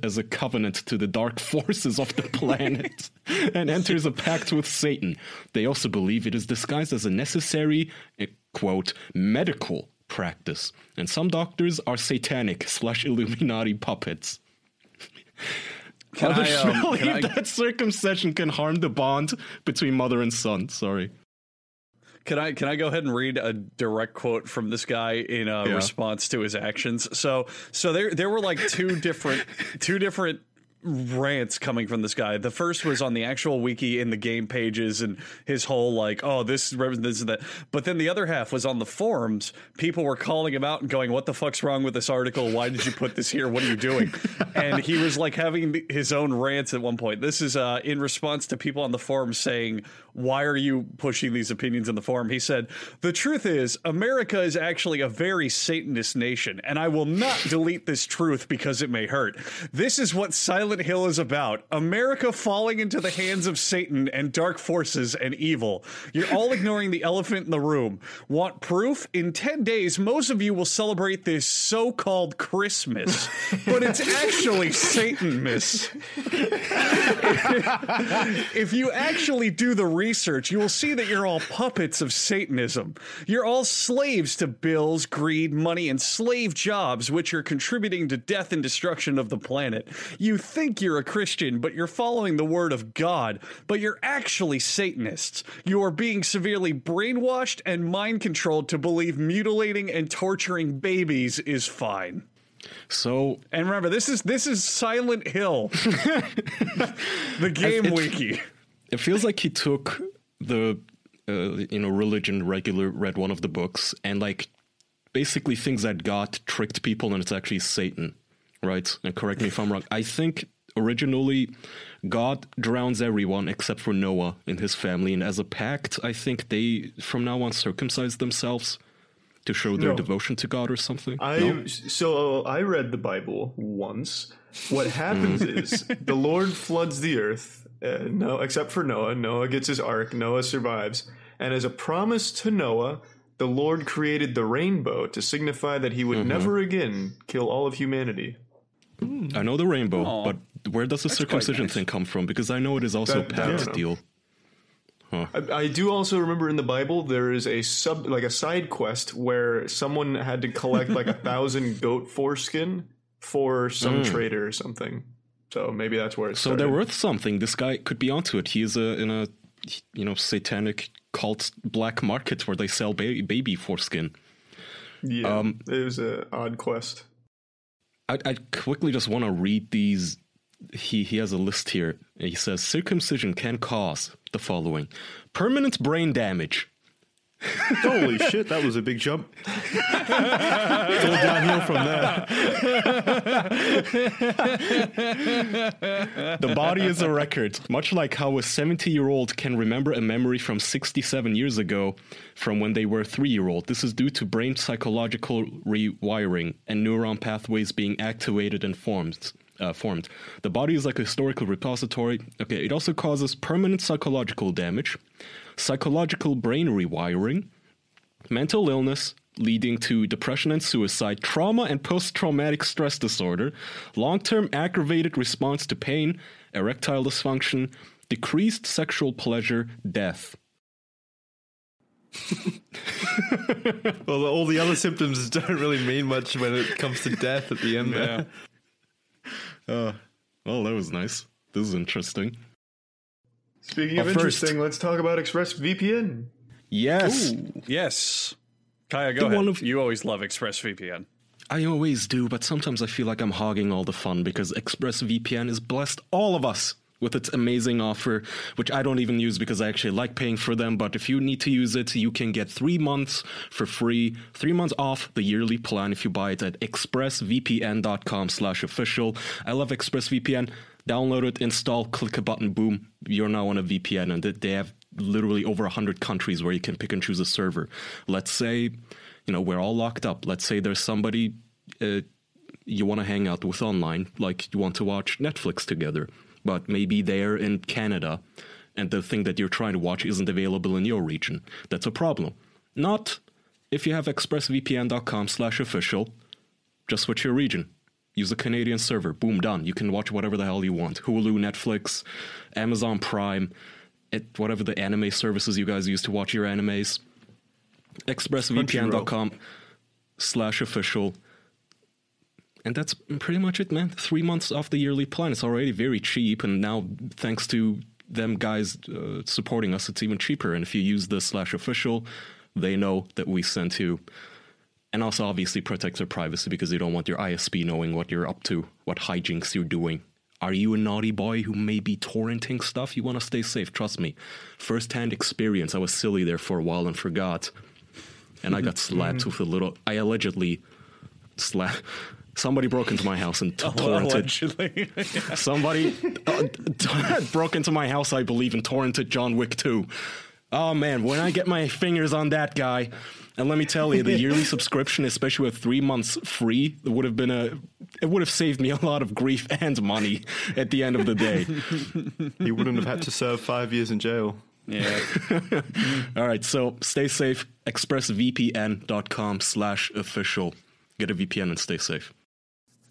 as a covenant to the dark forces of the planet and enters a pact with Satan. They also believe it is disguised as a necessary, quote, medical practice, and some doctors are satanic / Illuminati puppets. Others believe that circumcision can harm the bond between mother and son. Sorry. Can I go ahead and read a direct quote from this guy in response to his actions? So there were two different rants coming from this guy. The first was on the actual wiki in the game pages and his whole this and that. But then the other half was on the forums. People were calling him out and going, what the fuck's wrong with this article? Why did you put this here? What are you doing? And he was having his own rants at one point. This is in response to people on the forum saying, why are you pushing these opinions in the forum? He said, the truth is America is actually a very Satanist nation, and I will not delete this truth because it may hurt. This is what Silent Hill is about. America falling into the hands of Satan and dark forces and evil. You're all ignoring the elephant in the room. Want proof? In 10 days, most of you will celebrate this so-called Christmas, but it's actually Satanmas. If you actually do the research, you will see that you're all puppets of Satanism. You're all slaves to bills, greed, money, and slave jobs, which are contributing to death and destruction of the planet. You think you're a Christian, but you're following the word of God, but you're actually Satanists. You are being severely brainwashed and mind controlled to believe mutilating and torturing babies is fine. So, and remember, this is Silent Hill, the game wiki. It feels like he took the religion regular, read one of the books, and basically thinks that God tricked people and it's actually Satan, right? And correct me if I'm wrong. I think originally God drowns everyone except for Noah and his family, and as a pact, I think they from now on circumcise themselves to show their devotion to God or something. I read the Bible once. What happens is the Lord floods the earth. No, except for Noah. Noah gets his ark. Noah survives. And as a promise to Noah, the Lord created the rainbow to signify that he would never again kill all of humanity. I know the rainbow, but where does the circumcision thing come from? Because I know it is also a pact deal. Huh. I do also remember in the Bible there is a side quest where someone had to collect like 1,000 goat foreskin for some trader or something. So maybe that's where it's. So they're worth something. This guy could be onto it. He is in a satanic cult black market where they sell baby foreskin. Yeah, it was an odd quest. I quickly just want to read these. He has a list here. He says circumcision can cause the following: permanent brain damage. Holy shit, that was a big jump. It's all downhill from there. The body is a record, much like how a 70-year-old can remember a memory from 67 years ago from when they were a 3-year-old. This is due to brain psychological rewiring and neuron pathways being activated and formed. The body is like a historical repository. Okay, it also causes permanent psychological damage, psychological brain rewiring, mental illness leading to depression and suicide, trauma and post-traumatic stress disorder, long-term aggravated response to pain, erectile dysfunction, decreased sexual pleasure, death. Well, all the other symptoms don't really mean much when it comes to death at the end there. Well, that was nice. This is interesting. Speaking of interesting, let's talk about ExpressVPN. Yes. Ooh. Yes. Kaya, go ahead. You always love ExpressVPN. I always do, but sometimes I feel like I'm hogging all the fun because ExpressVPN has blessed all of us with its amazing offer, which I don't even use because I actually like paying for them. But if you need to use it, you can get 3 months for free, 3 months off the yearly plan if you buy it at expressvpn.com/official. I love ExpressVPN. Download it, install, click a button, boom, you're now on a VPN. And they have literally over 100 countries where you can pick and choose a server. Let's say, we're all locked up. Let's say there's somebody you want to hang out with online, like you want to watch Netflix together. But maybe they're in Canada and the thing that you're trying to watch isn't available in your region. That's a problem. Not if you have expressvpn.com/official, just switch your region. Use a Canadian server. Boom, done. You can watch whatever the hell you want. Hulu, Netflix, Amazon Prime, whatever the anime services you guys use to watch your animes. expressvpn.com/official. And that's pretty much it, man. 3 months off the yearly plan. It's already very cheap. And now, thanks to them guys supporting us, it's even cheaper. And if you use the /official, they know that we sent you. And also, obviously, protect your privacy because you don't want your ISP knowing what you're up to, what hijinks you're doing. Are you a naughty boy who may be torrenting stuff? You want to stay safe. Trust me. First-hand experience. I was silly there for a while and forgot. And I got slapped with a little... I allegedly slapped... Somebody broke into my house and torrented. Yeah. Somebody broke into my house, I believe, and torrented John Wick 2. Oh, man, when I get my fingers on that guy, and let me tell you, the yearly subscription, especially with 3 months free, it would have saved me a lot of grief and money at the end of the day. You wouldn't have had to serve 5 years in jail. Yeah. All right, so stay safe. expressvpn.com/official. Get a VPN and stay safe.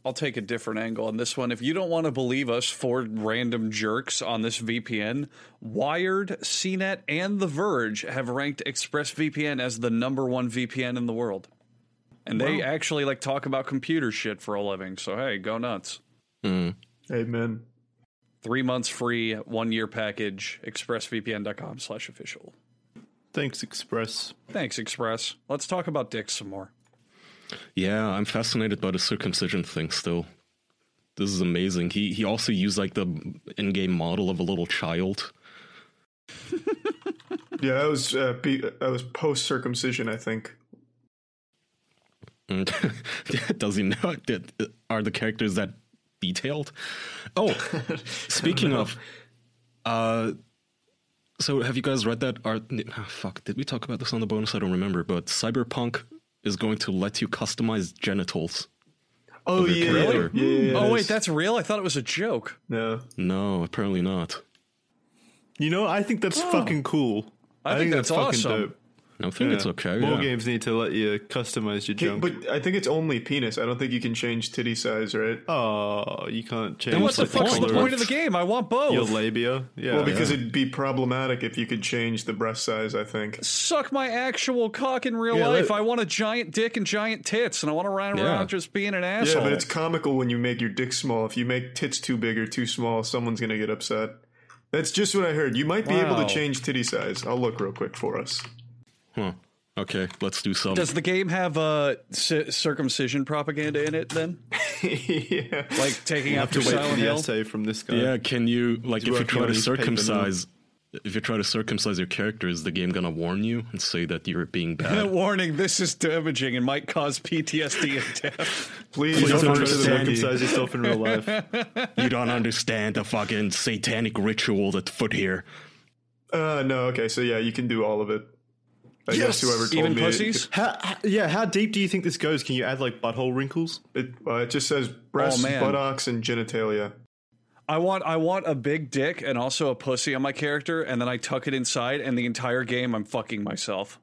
I'll take a different angle on this one. If you don't want to believe us four random jerks on this VPN, Wired, CNET, and The Verge have ranked ExpressVPN as the #1 VPN in the world. And they actually talk about computer shit for a living. So, hey, go nuts. Mm. Amen. 3 months free, 1-year package, expressvpn.com/official. Thanks, Express. Thanks, Express. Let's talk about dicks some more. Yeah, I'm fascinated by the circumcision thing still. This is amazing. He also used the in-game model of a little child. Yeah, that was post-circumcision, I think. Does he know? Are the characters that detailed? Oh, speaking of... So have you guys read that art... Oh, fuck, did we talk about this on the bonus? I don't remember, but Cyberpunk... is going to let you customize genitals. Oh, yeah. Really? Yeah. Oh, wait, that's real? I thought it was a joke. No, apparently not. I think that's fucking cool. I think that's awesome. Fucking dope. I think it's okay. Bowl games need to let you customize your junk. But I think it's only penis. I don't think you can change titty size, right? Oh, you can't change. Then what's the point of the game? I want both. Your labia. Yeah. Well, because it'd be problematic if you could change the breast size, I think. Suck my actual cock in real life. I want a giant dick and giant tits, and I want to run around just being an asshole. Yeah, but it's comical when you make your dick small. If you make tits too big or too small, someone's going to get upset. That's just what I heard. You might be able to change titty size. I'll look real quick for us. Huh. Okay, let's do something. Does the game have circumcision propaganda in it then? Yeah. Like taking out your silent hill from this guy. Yeah, can you, like, if you try to circumcise your character, is the game going to warn you and say that you're being bad? Warning, this is damaging and might cause PTSD and death. Please don't try to circumcise yourself in real life. You don't understand the fucking satanic ritual that's afoot here. No, okay, so yeah, you can do all of it. I guess whoever told me pussies? How deep do you think this goes? Can you add, like, butthole wrinkles? It just says breasts, buttocks, and genitalia. I want a big dick and also a pussy on my character, and then I tuck it inside, and the entire game I'm fucking myself.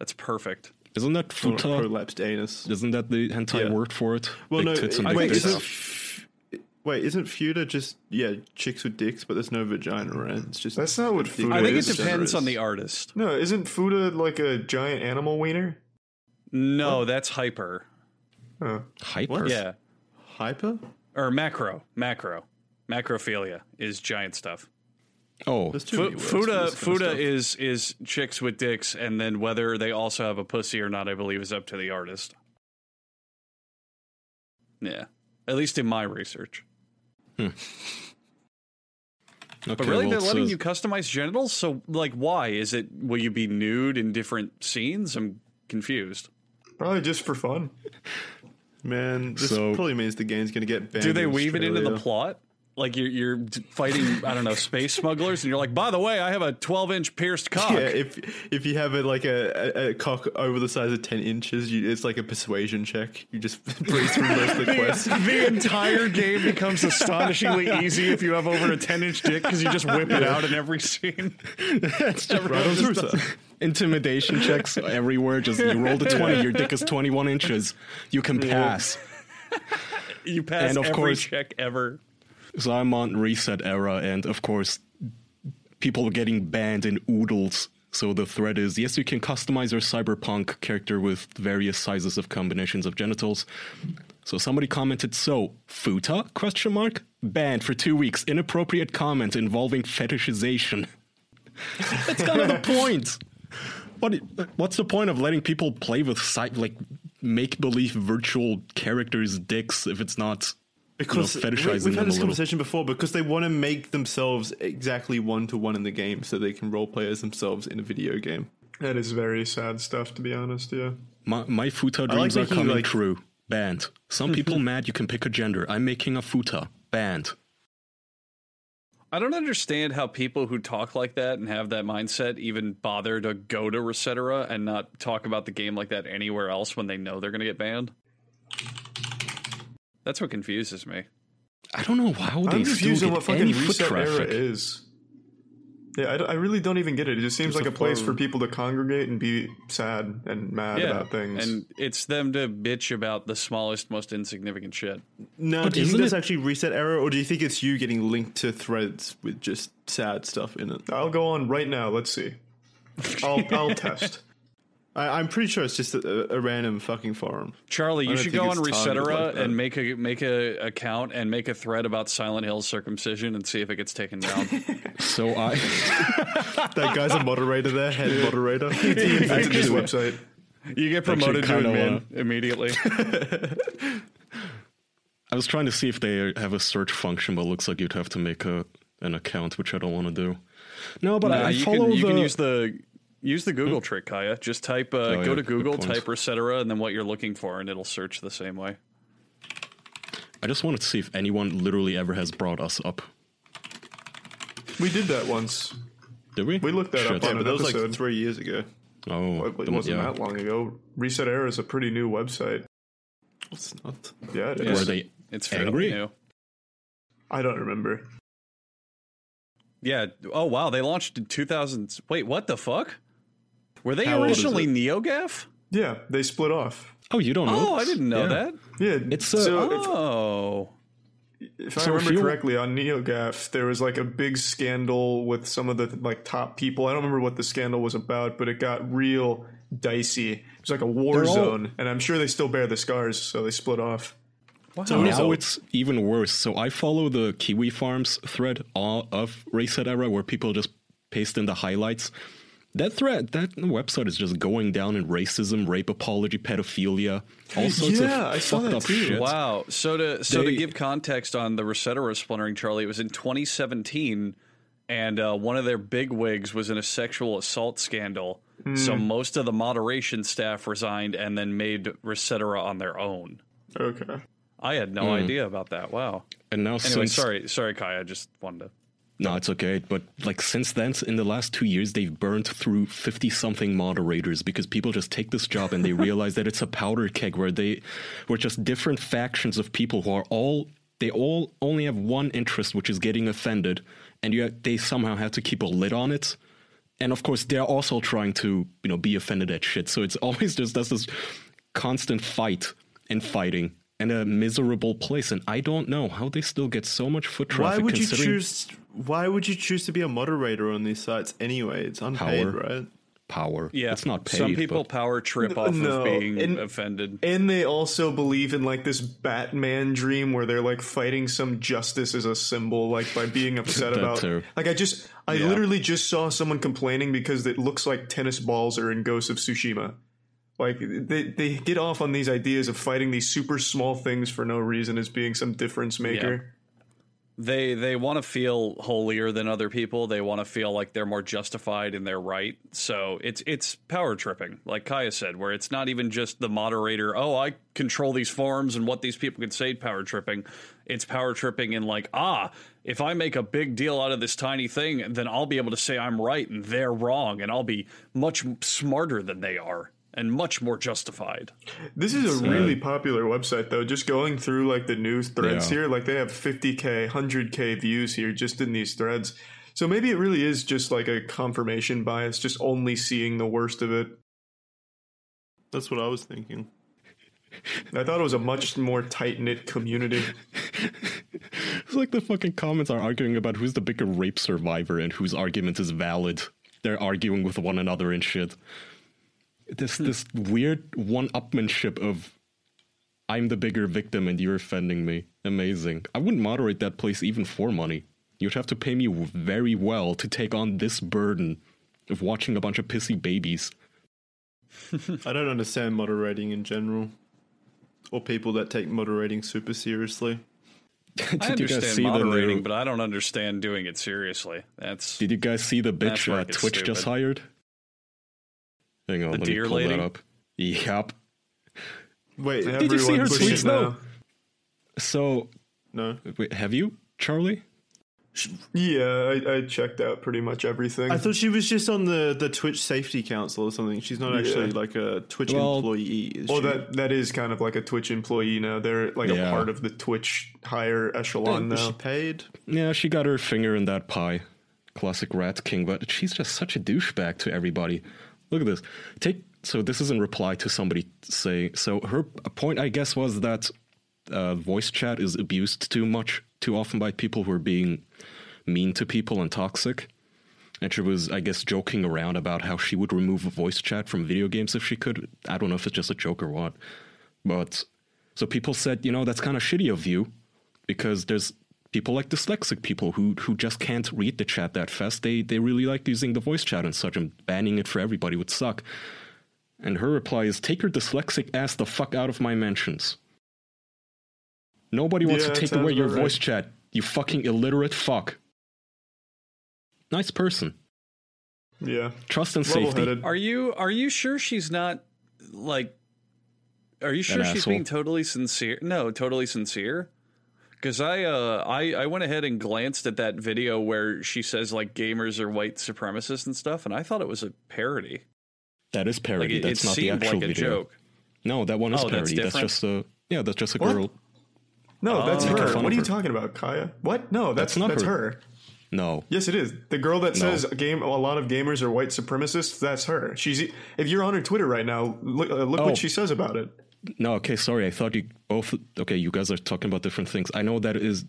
That's perfect. Isn't that futa? Prolapsed anus. Isn't that the hentai word for it? Well, isn't futa just chicks with dicks, but there's no vagina, right? It's just that's not what futa is. I think it depends on the artist. No, isn't futa like a giant animal wiener? No, that's hyper. Hyper? What? Yeah, hyper or macro. Macrophilia is giant stuff. Oh, futa is chicks with dicks, and then whether they also have a pussy or not, I believe, is up to the artist. Yeah, at least in my research. Okay, but really, they're letting you customize genitals. So, like, why is it? Will you be nude in different scenes? I'm confused. Probably just for fun, man. This probably means the game's going to get banned. Do they weave it into the plot? Like, you're fighting, I don't know, space smugglers, and you're like, by the way, I have a 12-inch pierced cock. Yeah, if you have a cock over the size of 10 inches, it's like a persuasion check. You just breeze through most of the quest. The entire game becomes astonishingly easy if you have over a 10-inch dick, because you just whip it out in every scene. That's just intimidation checks everywhere. Just you roll to 20, your dick is 21 inches. You can pass. You pass and every check ever. So I'm on reset era, and of course, people are getting banned in oodles. So the thread is, yes, you can customize your cyberpunk character with various sizes of combinations of genitals. So somebody commented, so, futa? ? Banned for 2 weeks. Inappropriate comment involving fetishization. That's kind of the point. What's the point of letting people play with, like, make-believe virtual characters' dicks if it's not... Because we've had this conversation before, because they want to make themselves exactly one-to-one in the game so they can roleplay as themselves in a video game. That is very sad stuff, to be honest, yeah. My futa dreams are coming true. Banned. Some people mad you can pick a gender. I'm making a futa. Banned. I don't understand how people who talk like that and have that mindset even bother to go to Resetera and not talk about the game like that anywhere else when they know they're going to get banned. That's what confuses me. I don't know how they still get any foot traffic. Is. Yeah, I really don't even get it. It just seems like a place for people to congregate and be sad and mad about things. And it's them to bitch about the smallest, most insignificant shit. Now, do you think it's actually reset error, or do you think it's you getting linked to threads with just sad stuff in it? I'll go on right now. Let's see. I'll test. I'm pretty sure it's just a random fucking forum. Charlie, you should go on Resetera and make a account and make a thread about Silent Hill circumcision and see if it gets taken down. So I... That guy's a moderator there, head moderator. He's to this website. You get promoted to admin immediately. I was trying to see if they have a search function, but it looks like you'd have to make an account, which I don't want to do. No, but I follow the... You can use the... Use the Google trick, Kaya. Just type, go to Google, type Resetera, and then what you're looking for, and it'll search the same way. I just wanted to see if anyone literally ever has brought us up. We did that once. Did we? We looked that up on an episode. That was like 3 years ago. Oh. It wasn't that long ago. Resetera is a pretty new website. It's not. Yeah, it is. Were they angry? New. I don't remember. Yeah. Oh, wow. They launched in 2000. Wait, what the fuck? Were they originally NeoGAF? Yeah, they split off. Oh, you don't know? Oh, I didn't know that. Yeah. It's If I remember correctly, on NeoGAF, there was like a big scandal with some of the like top people. I don't remember what the scandal was about, but it got real dicey. It was like a war zone, and I'm sure they still bear the scars, so they split off. Wow. So now it's even worse. So I follow the Kiwi Farms thread of Race Set Era, where people just paste in the highlights. That thread, that website is just going down in racism, rape apology, pedophilia, all sorts of fucked up shit. Wow. So to give context on the Resetteros splintering, Charlie, it was in 2017, and one of their big wigs was in a sexual assault scandal. Mm. So most of the moderation staff resigned and then made Resetera on their own. Okay. I had no idea about that. Wow. And now anyway, sorry, Kai, I just wanted to. No, it's okay. But like since then, in the last 2 years, they've burned through 50-something moderators because people just take this job and they realize that it's a powder keg where were just different factions of people who are all only have one interest, which is getting offended, and they somehow have to keep a lid on it. And of course, they're also trying to be offended at shit. So it's always just this constant fight and fighting. And a miserable place, and I don't know how they still get so much foot traffic. Why would you choose to be a moderator on these sites anyway? It's unpaid, right? Power. Yeah, it's not paid. Some people power trip off of being offended, and they also believe in like this Batman dream where they're like fighting some justice as a symbol, like by being upset about. Too. Like I literally just saw someone complaining because it looks like tennis balls are in Ghost of Tsushima. Like, they get off on these ideas of fighting these super small things for no reason as being some difference maker. Yeah. They want to feel holier than other people. They want to feel like they're more justified in their right. So it's power tripping, like Kaya said, where it's not even just the moderator. Oh, I control these forums and what these people can say power tripping. It's power tripping and like, if I make a big deal out of this tiny thing, then I'll be able to say I'm right and they're wrong. And I'll be much smarter than they are. And much more justified. This is a really popular website, though. Just going through like the news threads here, like they have 50K, 100K views here just in these threads. So maybe it really is just like a confirmation bias, just only seeing the worst of it. That's what I was thinking. I thought it was a much more tight-knit community. It's like the fucking comments are arguing about who's the bigger rape survivor and whose argument is valid. They're arguing with one another and shit. This weird one-upmanship of I'm the bigger victim and you're offending me. Amazing. I wouldn't moderate that place even for money. You'd have to pay me very well to take on this burden of watching a bunch of pissy babies. I don't understand moderating in general. Or people that take moderating super seriously. I understand moderating, but I don't understand doing it seriously. Did you guys see the bitch Twitch just hired? Hang on, let me pull that up. Yep. Wait, did you see her tweets though? So, no. Wait, have you, Charlie? Yeah, I checked out pretty much everything. I thought she was just on the Twitch Safety Council or something. She's not actually like a Twitch employee. That is kind of like a Twitch employee now. They're like a part of the Twitch higher echelon now. Is she paid? Yeah, she got her finger in that pie. Classic Rat King, but she's just such a douchebag to everybody. Look at this. So this is in reply to somebody saying, so her point, I guess, was that voice chat is abused too often by people who are being mean to people and toxic. And she was, I guess, joking around about how she would remove voice chat from video games if she could. I don't know if it's just a joke or what. But so people said, that's kind of shitty of you because there's people like dyslexic people who just can't read the chat that fast. They really like using the voice chat and such, and banning it for everybody would suck. And her reply is, take your dyslexic ass the fuck out of my mentions. Nobody wants to take away your voice chat, you fucking illiterate fuck. Nice person. Yeah. Trust and safety. Are you sure she's not like... Are you sure she's being totally sincere? No, totally sincere. Because I went ahead and glanced at that video where she says, like, gamers are white supremacists and stuff, and I thought it was a parody. That is parody. That's not the actual video. It seemed like a joke. No, that one is parody. That's just a... Yeah, that's just a girl. No, that's her. What are you talking about, Kaya? What? No, that's not her. No. Yes, it is. The girl that says a lot of gamers are white supremacists, that's her. She's. If you're on her Twitter right now, look what she says about it. No, okay, sorry. I thought you both... Okay, you guys are talking about different things. I know that is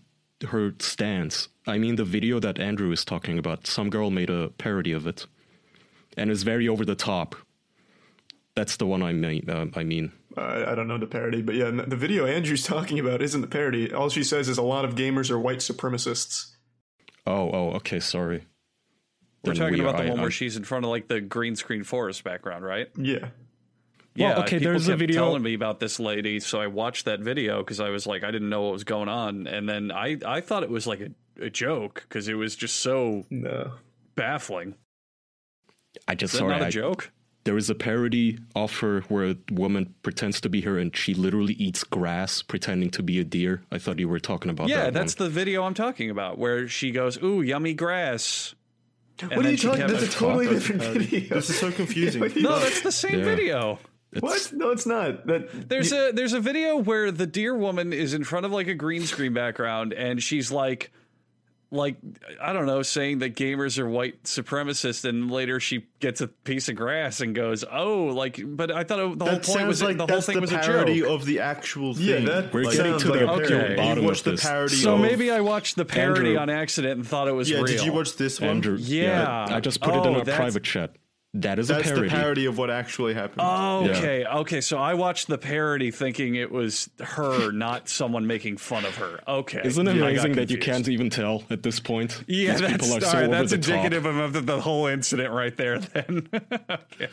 her stance. I mean, the video that Andrew is talking about, some girl made a parody of it. And it's very over the top. That's the one I mean. I don't know the parody, but yeah, the video Andrew's talking about isn't the parody. All she says is a lot of gamers are white supremacists. Oh, okay, sorry. We're talking about the one where she's in front of, like, the green screen forest background, right? Yeah. Well, yeah, okay, there's a video telling me about this lady, so I watched that video because I was like, I didn't know what was going on, and then I thought it was like a joke because it was just so baffling. Is that not a joke? There is a parody of her where a woman pretends to be her and she literally eats grass pretending to be a deer. I thought you were talking about that. Yeah, that's the video I'm talking about where she goes, "Ooh, yummy grass." And what are you talking? That's a totally different video. This is so confusing. No, that's the same video. What? No, it's not. There's a video where the deer woman is in front of like a green screen background and she's like I don't know, saying that gamers are white supremacists, and later she gets a piece of grass and goes, "Oh, like." But I thought the whole thing was a parody of the actual thing. Yeah, we're getting to the bottom. You watched the parody. So maybe I watched the parody on accident and thought it was real. Did you watch this one? Andrew, I just put it in our private chat. That's the parody of what actually happened. Oh, okay. Yeah. Okay, so I watched the parody thinking it was her, not someone making fun of her. Okay. Isn't it amazing that you can't even tell at this point? Yeah, that's indicative of the whole incident right there then. Okay.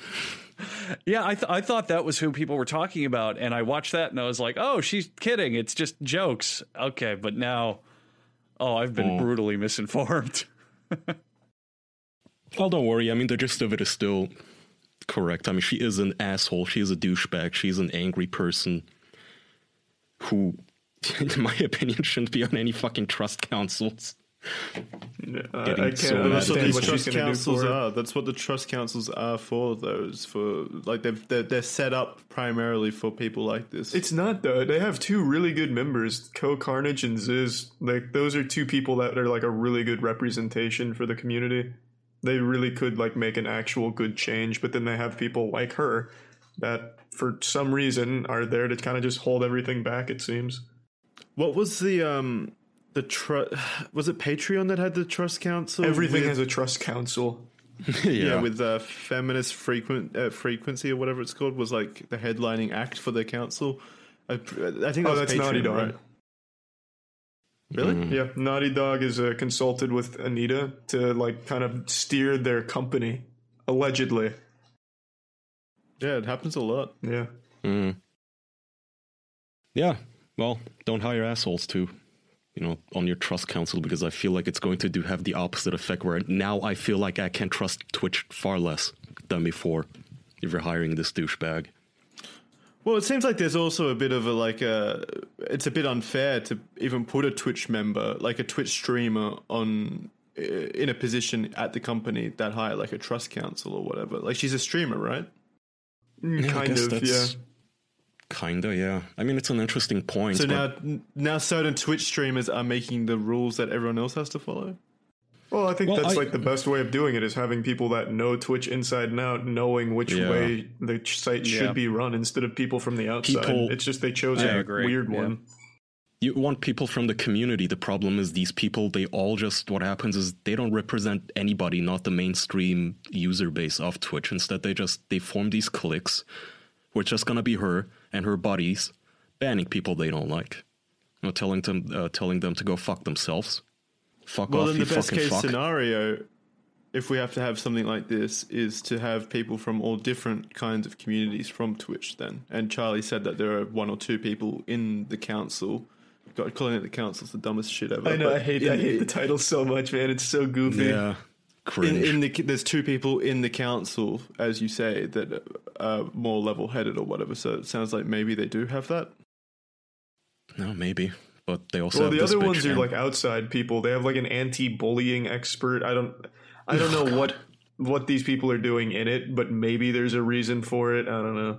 Yeah, I thought that was who people were talking about, and I watched that, and I was like, oh, she's kidding. It's just jokes. Okay, but now, I've been brutally misinformed. Well, don't worry. I mean, the gist of it is still correct. I mean, she is an asshole. She is a douchebag. She's an angry person who, in my opinion, shouldn't be on any fucking trust councils. That's what the trust councils are for. They're set up primarily for people like this. It's not though. They have two really good members, Co-Carnage and Ziz. Like those are two people that are like a really good representation for the community. They really could, like, make an actual good change, but then they have people like her that, for some reason, are there to kind of just hold everything back, it seems. What was was it Patreon that had the trust council? Everything has a trust council. Yeah, with feminist frequency or whatever it's called was, like, the headlining act for their council. I think that's Patreon, Naughty Dog. Right? Really? Mm. Yeah. Naughty Dog is consulted with Anita to like kind of steer their company, allegedly. Yeah, it happens a lot. Yeah. Mm. Yeah. Well, don't hire assholes to, on your trust council because I feel like it's going to have the opposite effect where now I feel like I can trust Twitch far less than before if you're hiring this douchebag. Well, it seems like there's also a bit of it's a bit unfair to even put a Twitch member, like a Twitch streamer in a position at the company that high, like a trust council or whatever. Like she's a streamer, right? Kind of, yeah. I mean, it's an interesting point. So now certain Twitch streamers are making the rules that everyone else has to follow? Well, I think the best way of doing it is having people that know Twitch inside and out, knowing which way the site should be run instead of people from the outside. It's just they chose a weird one. You want people from the community. The problem is these people, what happens is they don't represent anybody, not the mainstream user base of Twitch. Instead, they form these cliques, which is going to be her and her buddies banning people they don't like, telling them to go fuck themselves. Fuck off, you fucking fuck. Well, in the best case scenario, if we have to have something like this, is to have people from all different kinds of communities from Twitch then. And Charlie said that there are one or two people in the council. God, calling it the council's the dumbest shit ever. I know, I hate the title so much, man. It's so goofy. Yeah, cringe. There's two people in the council, as you say, that are more level-headed or whatever. So it sounds like maybe they do have that. No, maybe. But they also have the other ones are like outside people. They have like an anti-bullying expert. I don't know what these people are doing in it, but maybe there's a reason for it. I don't know.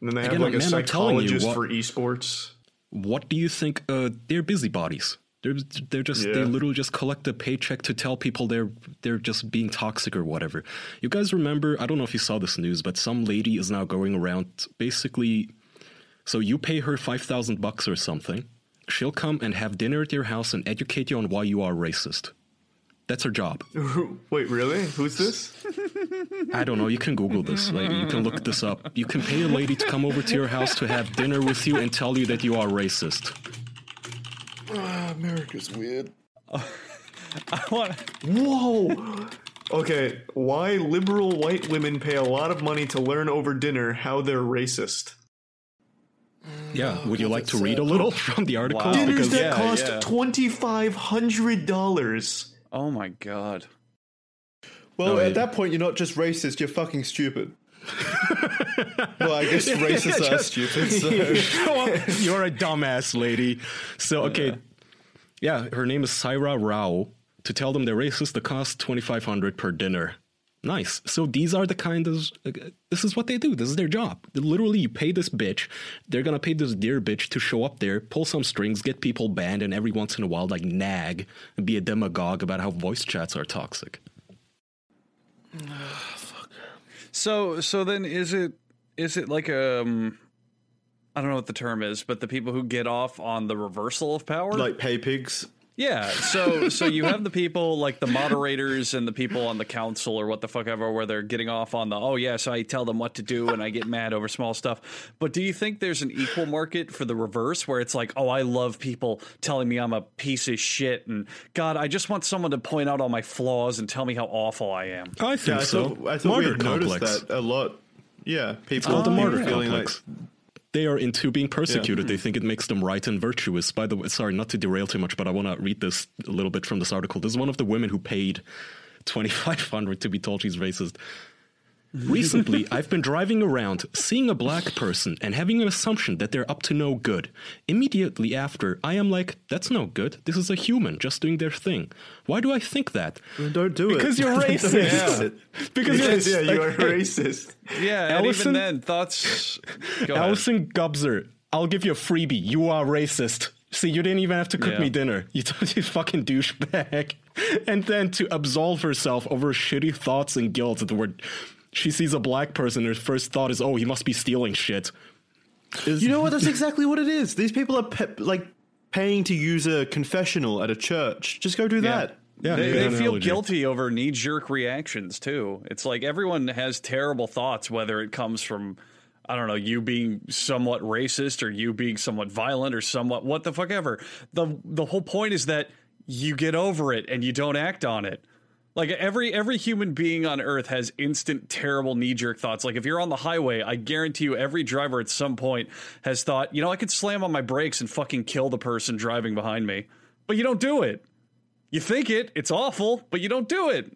And then they have a psychologist for esports. What do you think? They're busybodies. They literally just collect a paycheck to tell people they're just being toxic or whatever. You guys remember, I don't know if you saw this news, but some lady is now going around basically, so you pay her $5,000 or something. She'll come and have dinner at your house and educate you on why you are racist. That's her job. Wait, really? Who's this? I don't know. You can Google this. Like, you can look this up. You can pay a lady to come over to your house to have dinner with you and tell you that you are racist. America's weird. Whoa! Okay, why liberal white women pay a lot of money to learn over dinner how they're racist. Yeah, would you like to read a little from the article? Wow. Dinners that cost $2,500. Oh my god. Well, at that point, you're not just racist, you're fucking stupid. Well, I guess racists are stupid. So. You're a dumbass lady. So, okay. Yeah, her name is Syra Rao. To tell them they're racist, the cost $2,500 per dinner. Nice. So these are the kind of, this is what they do. This is their job. Literally, you pay this bitch. They're going to pay this dear bitch to show up there, pull some strings, get people banned, and every once in a while, like, nag and be a demagogue about how voice chats are toxic. Fuck. So then is it like a, I don't know what the term is, but the people who get off on the reversal of power? Like pay pigs? Yeah, so you have the people like the moderators and the people on the council or what the fuck ever, where they're getting off on the, oh yeah, so I tell them what to do and I get mad over small stuff. But do you think there's an equal market for the reverse where it's like, oh, I love people telling me I'm a piece of shit and God, I just want someone to point out all my flaws and tell me how awful I am. I think I thought we had noticed that a lot. Yeah, people the martyr feeling complex. Like. They are into being persecuted. Yeah. They think it makes them right and virtuous. By the way, sorry, not to derail too much, but I want to read this a little bit from this article. This is one of the women who paid $2,500 to be told she's racist. Recently, I've been driving around, seeing a black person and having an assumption that they're up to no good. Immediately after, I am like, that's no good. This is a human just doing their thing. Why do I think that? Don't do because it. You're racist. Yeah. Because you're racist. Yeah, you are racist. Yeah, and Allison, even then, thoughts. Allison Gubser, I'll give you a freebie. You are racist. See, you didn't even have to cook me dinner. You fucking douchebag. And then to absolve herself over shitty thoughts and guilt that were... She sees a black person, her first thought is, oh, he must be stealing shit. You know what? That's exactly what it is. These people are paying to use a confessional at a church. Just go do that. Yeah, they feel guilty over knee-jerk reactions, too. It's like everyone has terrible thoughts, whether it comes from, I don't know, you being somewhat racist or you being somewhat violent or somewhat what the fuck ever. The whole point is that you get over it and you don't act on it. Like every human being on earth has instant, terrible knee-jerk thoughts. Like if you're on the highway, I guarantee you every driver at some point has thought, you know, I could slam on my brakes and fucking kill the person driving behind me. But you don't do it. You think it. It's awful, but you don't do it.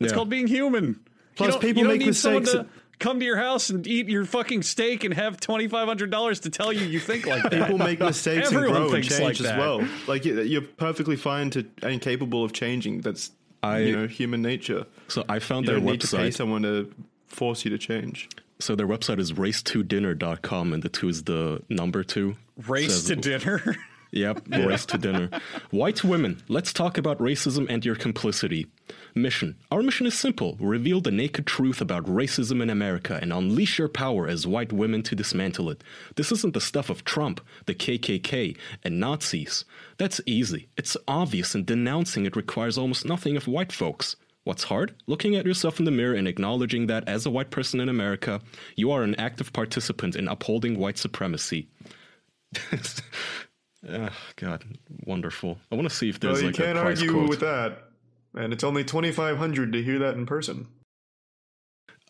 It's called being human. Plus, people make mistakes. Come to your house and eat your fucking steak and have $2,500 to tell you think like that. People make mistakes and grow and change like as well. Like you're perfectly fine and capable of changing. That's... human nature. So I found their website. You need to pay someone to force you to change. So their website is race2dinner.com, and the two is the number two. Race to dinner? Yep, race to dinner. White women, let's talk about racism and your complicity. Mission. Our mission is simple. Reveal the naked truth about racism in America and unleash your power as white women to dismantle it. This isn't the stuff of Trump, the KKK, and Nazis. That's easy. It's obvious, and denouncing it requires almost nothing of white folks. What's hard? Looking at yourself in the mirror and acknowledging that as a white person in America, you are an active participant in upholding white supremacy. Oh, God, wonderful. I want to see if there's like a price quote. You can't argue with that. And it's only $2,500 to hear that in person.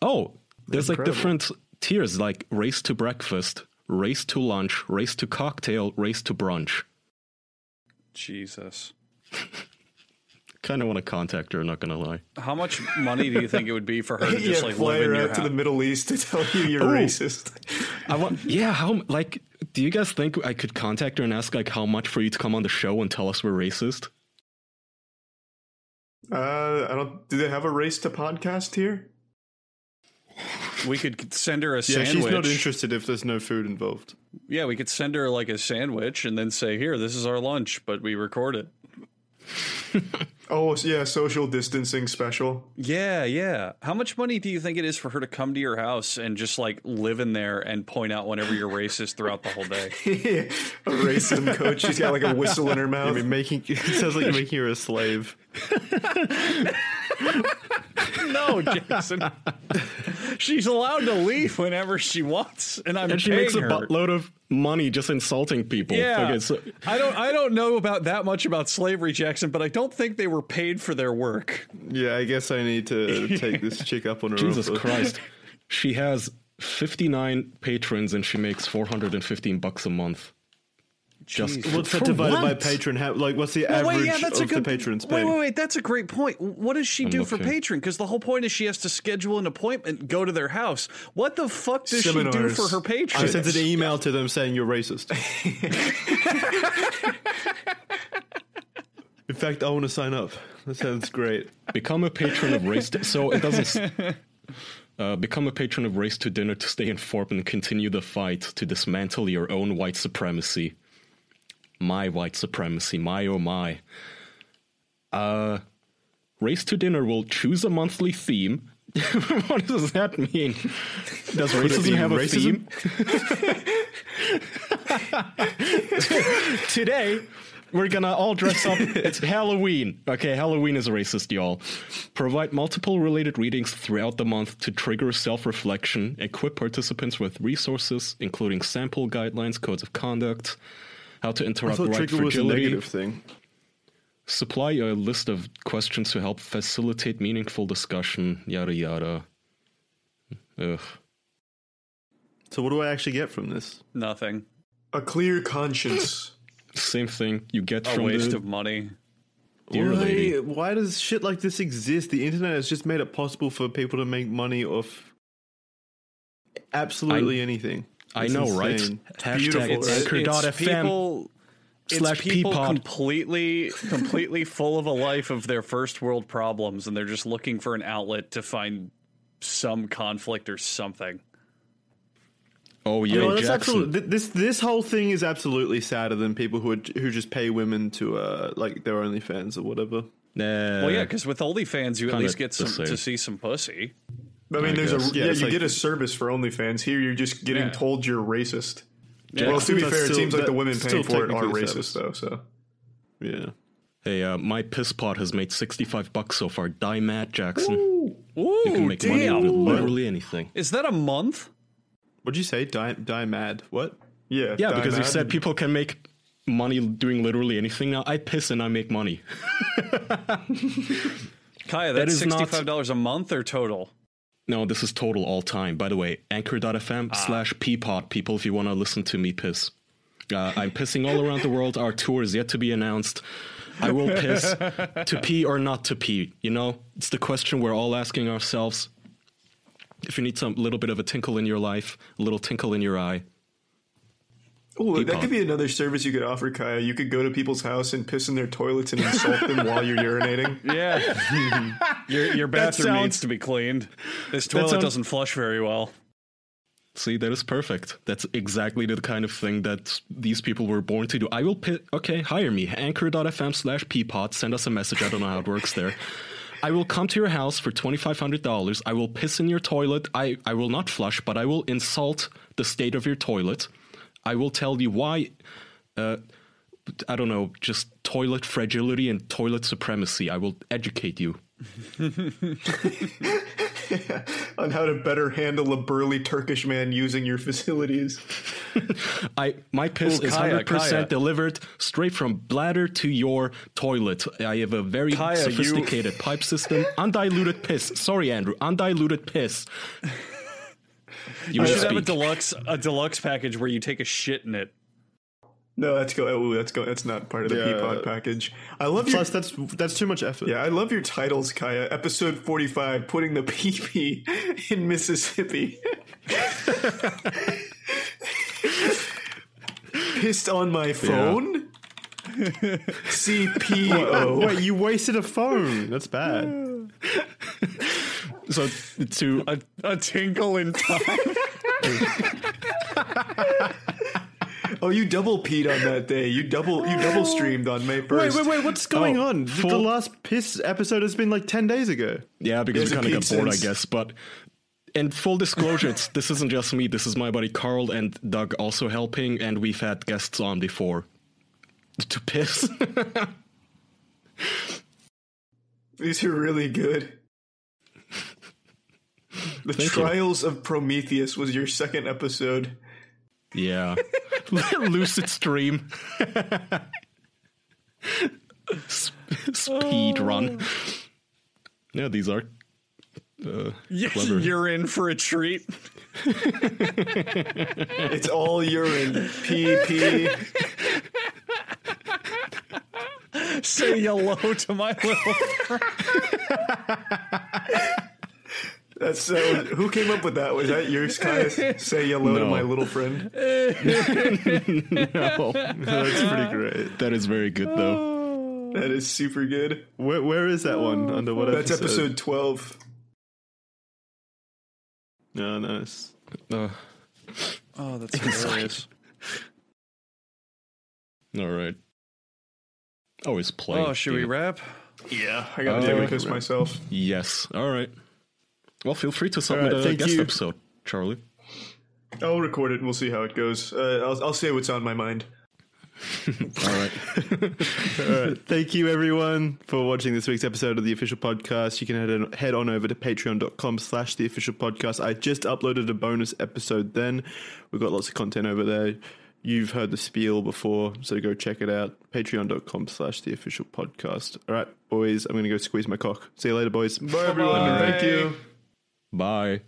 Oh, there's like different tiers, like race to breakfast, race to lunch, race to cocktail, race to brunch. Jesus. Kind of want to contact her, not gonna lie. How much money do you think it would be for her to just like live in your house? To the Middle East to tell you you're racist? Do you guys think I could contact her and ask like how much for you to come on the show and tell us we're racist? Do they have a race to podcast here? We could send her a sandwich. Yeah, she's not interested if there's no food involved. Yeah, we could send her like a sandwich and then say, here, this is our lunch, but we record it. Oh, yeah, social distancing special. Yeah, yeah. How much money do you think it is for her to come to your house and just like live in there and point out whenever you're racist throughout the whole day? A racism coach. She's got like a whistle in her mouth. It sounds like you're making her a slave. No, Jackson. She's allowed to leave whenever she wants, and I'm. And she makes a buttload of money just insulting people. Yeah, okay, so. I don't know about that much about slavery, Jackson, but I don't think they were paid for their work. Yeah, I guess I need to take this chick up on her. Jesus Christ, she has 59 patrons and she makes $415 a month. Just what's that divided by patron? How, like, what's the average of the patrons paid? Wait, that's a great point. What does she do for patron? Because the whole point is she has to schedule an appointment, go to their house. What the fuck does she do for her patrons? I sent an email to them saying you're racist. In fact, I want to sign up. That sounds great. Become a patron of Race. So it doesn't. Become a patron of Race2Dinner to stay informed and continue the fight to dismantle your own white supremacy. My white supremacy, my oh my. Race2Dinner will choose a monthly theme. What does that mean? Does racism have a theme? Today, we're gonna all dress up. It's Halloween. Okay, Halloween is racist, y'all. Provide multiple related readings throughout the month to trigger self-reflection. Equip participants with resources, including sample guidelines, codes of conduct, how to interrupt right fragility. Thing. Supply a list of questions to help facilitate meaningful discussion. Yada yada. Ugh. So what do I actually get from this? Nothing. A clear conscience. Same thing you get from a waste of money. Dear lady. Why does shit like this exist? The internet has just made it possible for people to make money off absolutely anything. I know, insane. Right? Hashtag it's anchor.fm /people completely full of a life of their first world problems, and they're just looking for an outlet to find some conflict or something. Oh yeah, I mean, Jackson. This whole thing is absolutely sadder than people who just pay women to like their OnlyFans or whatever. Nah. Well, yeah, because with OnlyFans, you at least get to see some pussy. I mean, you get a service for OnlyFans. Here, you're just getting told you're racist. Yeah. Well, to be fair, it seems like the women paying for it are racist, though. So, yeah. Hey, my piss pot has made $65 so far. Die, Matt Jackson. Ooh, you can make money out of literally anything. Is that a month? What'd you say? Die mad? What? Yeah. Yeah, because you said people can make money doing literally anything. Now I piss and I make money. Kaya, that's $65 a month or total? No, this is total all time. By the way, anchor.fm /peapod, people, if you want to listen to me piss. I'm pissing all around the world. Our tour is yet to be announced. I will piss. To pee or not to pee, you know? It's the question we're all asking ourselves. If you need some little bit of a tinkle in your life, a little tinkle in your eye. Oh, that could be another service you could offer, Kaya. You could go to people's house and piss in their toilets and insult them while you're urinating. Yeah. your bathroom needs to be cleaned. This toilet doesn't flush very well. See, that is perfect. That's exactly the kind of thing that these people were born to do. I will piss. Okay, hire me. Anchor.fm /peapod. Send us a message. I don't know how it works there. I will come to your house for $2,500. I will piss in your toilet. I will not flush, but I will insult the state of your toilet. I will tell you why, I don't know, just toilet fragility and toilet supremacy. I will educate you. Yeah, on how to better handle a burly Turkish man using your facilities. My piss is 100% delivered straight from bladder to your toilet. I have a very sophisticated pipe system. Undiluted piss. Sorry, Andrew. Undiluted piss. You should have a deluxe package where you take a shit in it. No, that's not part of the Peapod package. I love plus your, that's too much effort. Yeah, I love your titles, Kaya. Episode 45, putting the pee in Mississippi. Pissed on my phone. Yeah. CPO. Wait, you wasted a phone. That's bad. So to a tinkle in time. Oh, you double peed on that day. You double streamed on May 1st. Wait, what's going on? The last piss episode has been like 10 days ago. Yeah, because we kind of got bored, I guess. But and full disclosure, this isn't just me. This is my buddy Carl and Doug also helping, and we've had guests on before to piss. These are really good. The Thank Trials you. Of Prometheus was your second episode. Yeah. Lucid stream. Speed run. Yeah, these are clever. You're in for a treat. It's all urine. Pee. Say hello to my little friend. That's who came up with that? Was that yours, Kaya? Say hello to my little friend. No, that's pretty great. That is very good, though. That is super good. Where is that one? Under what episode? That's episode 12. Oh, nice. Oh, that's hilarious. All right. Always play. Oh, should we wrap? Yeah, I gotta take this myself. Yes. All right. Well, feel free to submit a guest episode, Charlie. I'll record it. We'll see how it goes. I'll say what's on my mind. All right. All right. Thank you, everyone, for watching this week's episode of The Official Podcast. You can head on over to patreon.com/theofficialpodcast. I just uploaded a bonus episode then. We've got lots of content over there. You've heard the spiel before, so go check it out. Patreon.com/theofficialpodcast. All right, boys, I'm going to go squeeze my cock. See you later, boys. Bye, everyone. Thank you. Bye.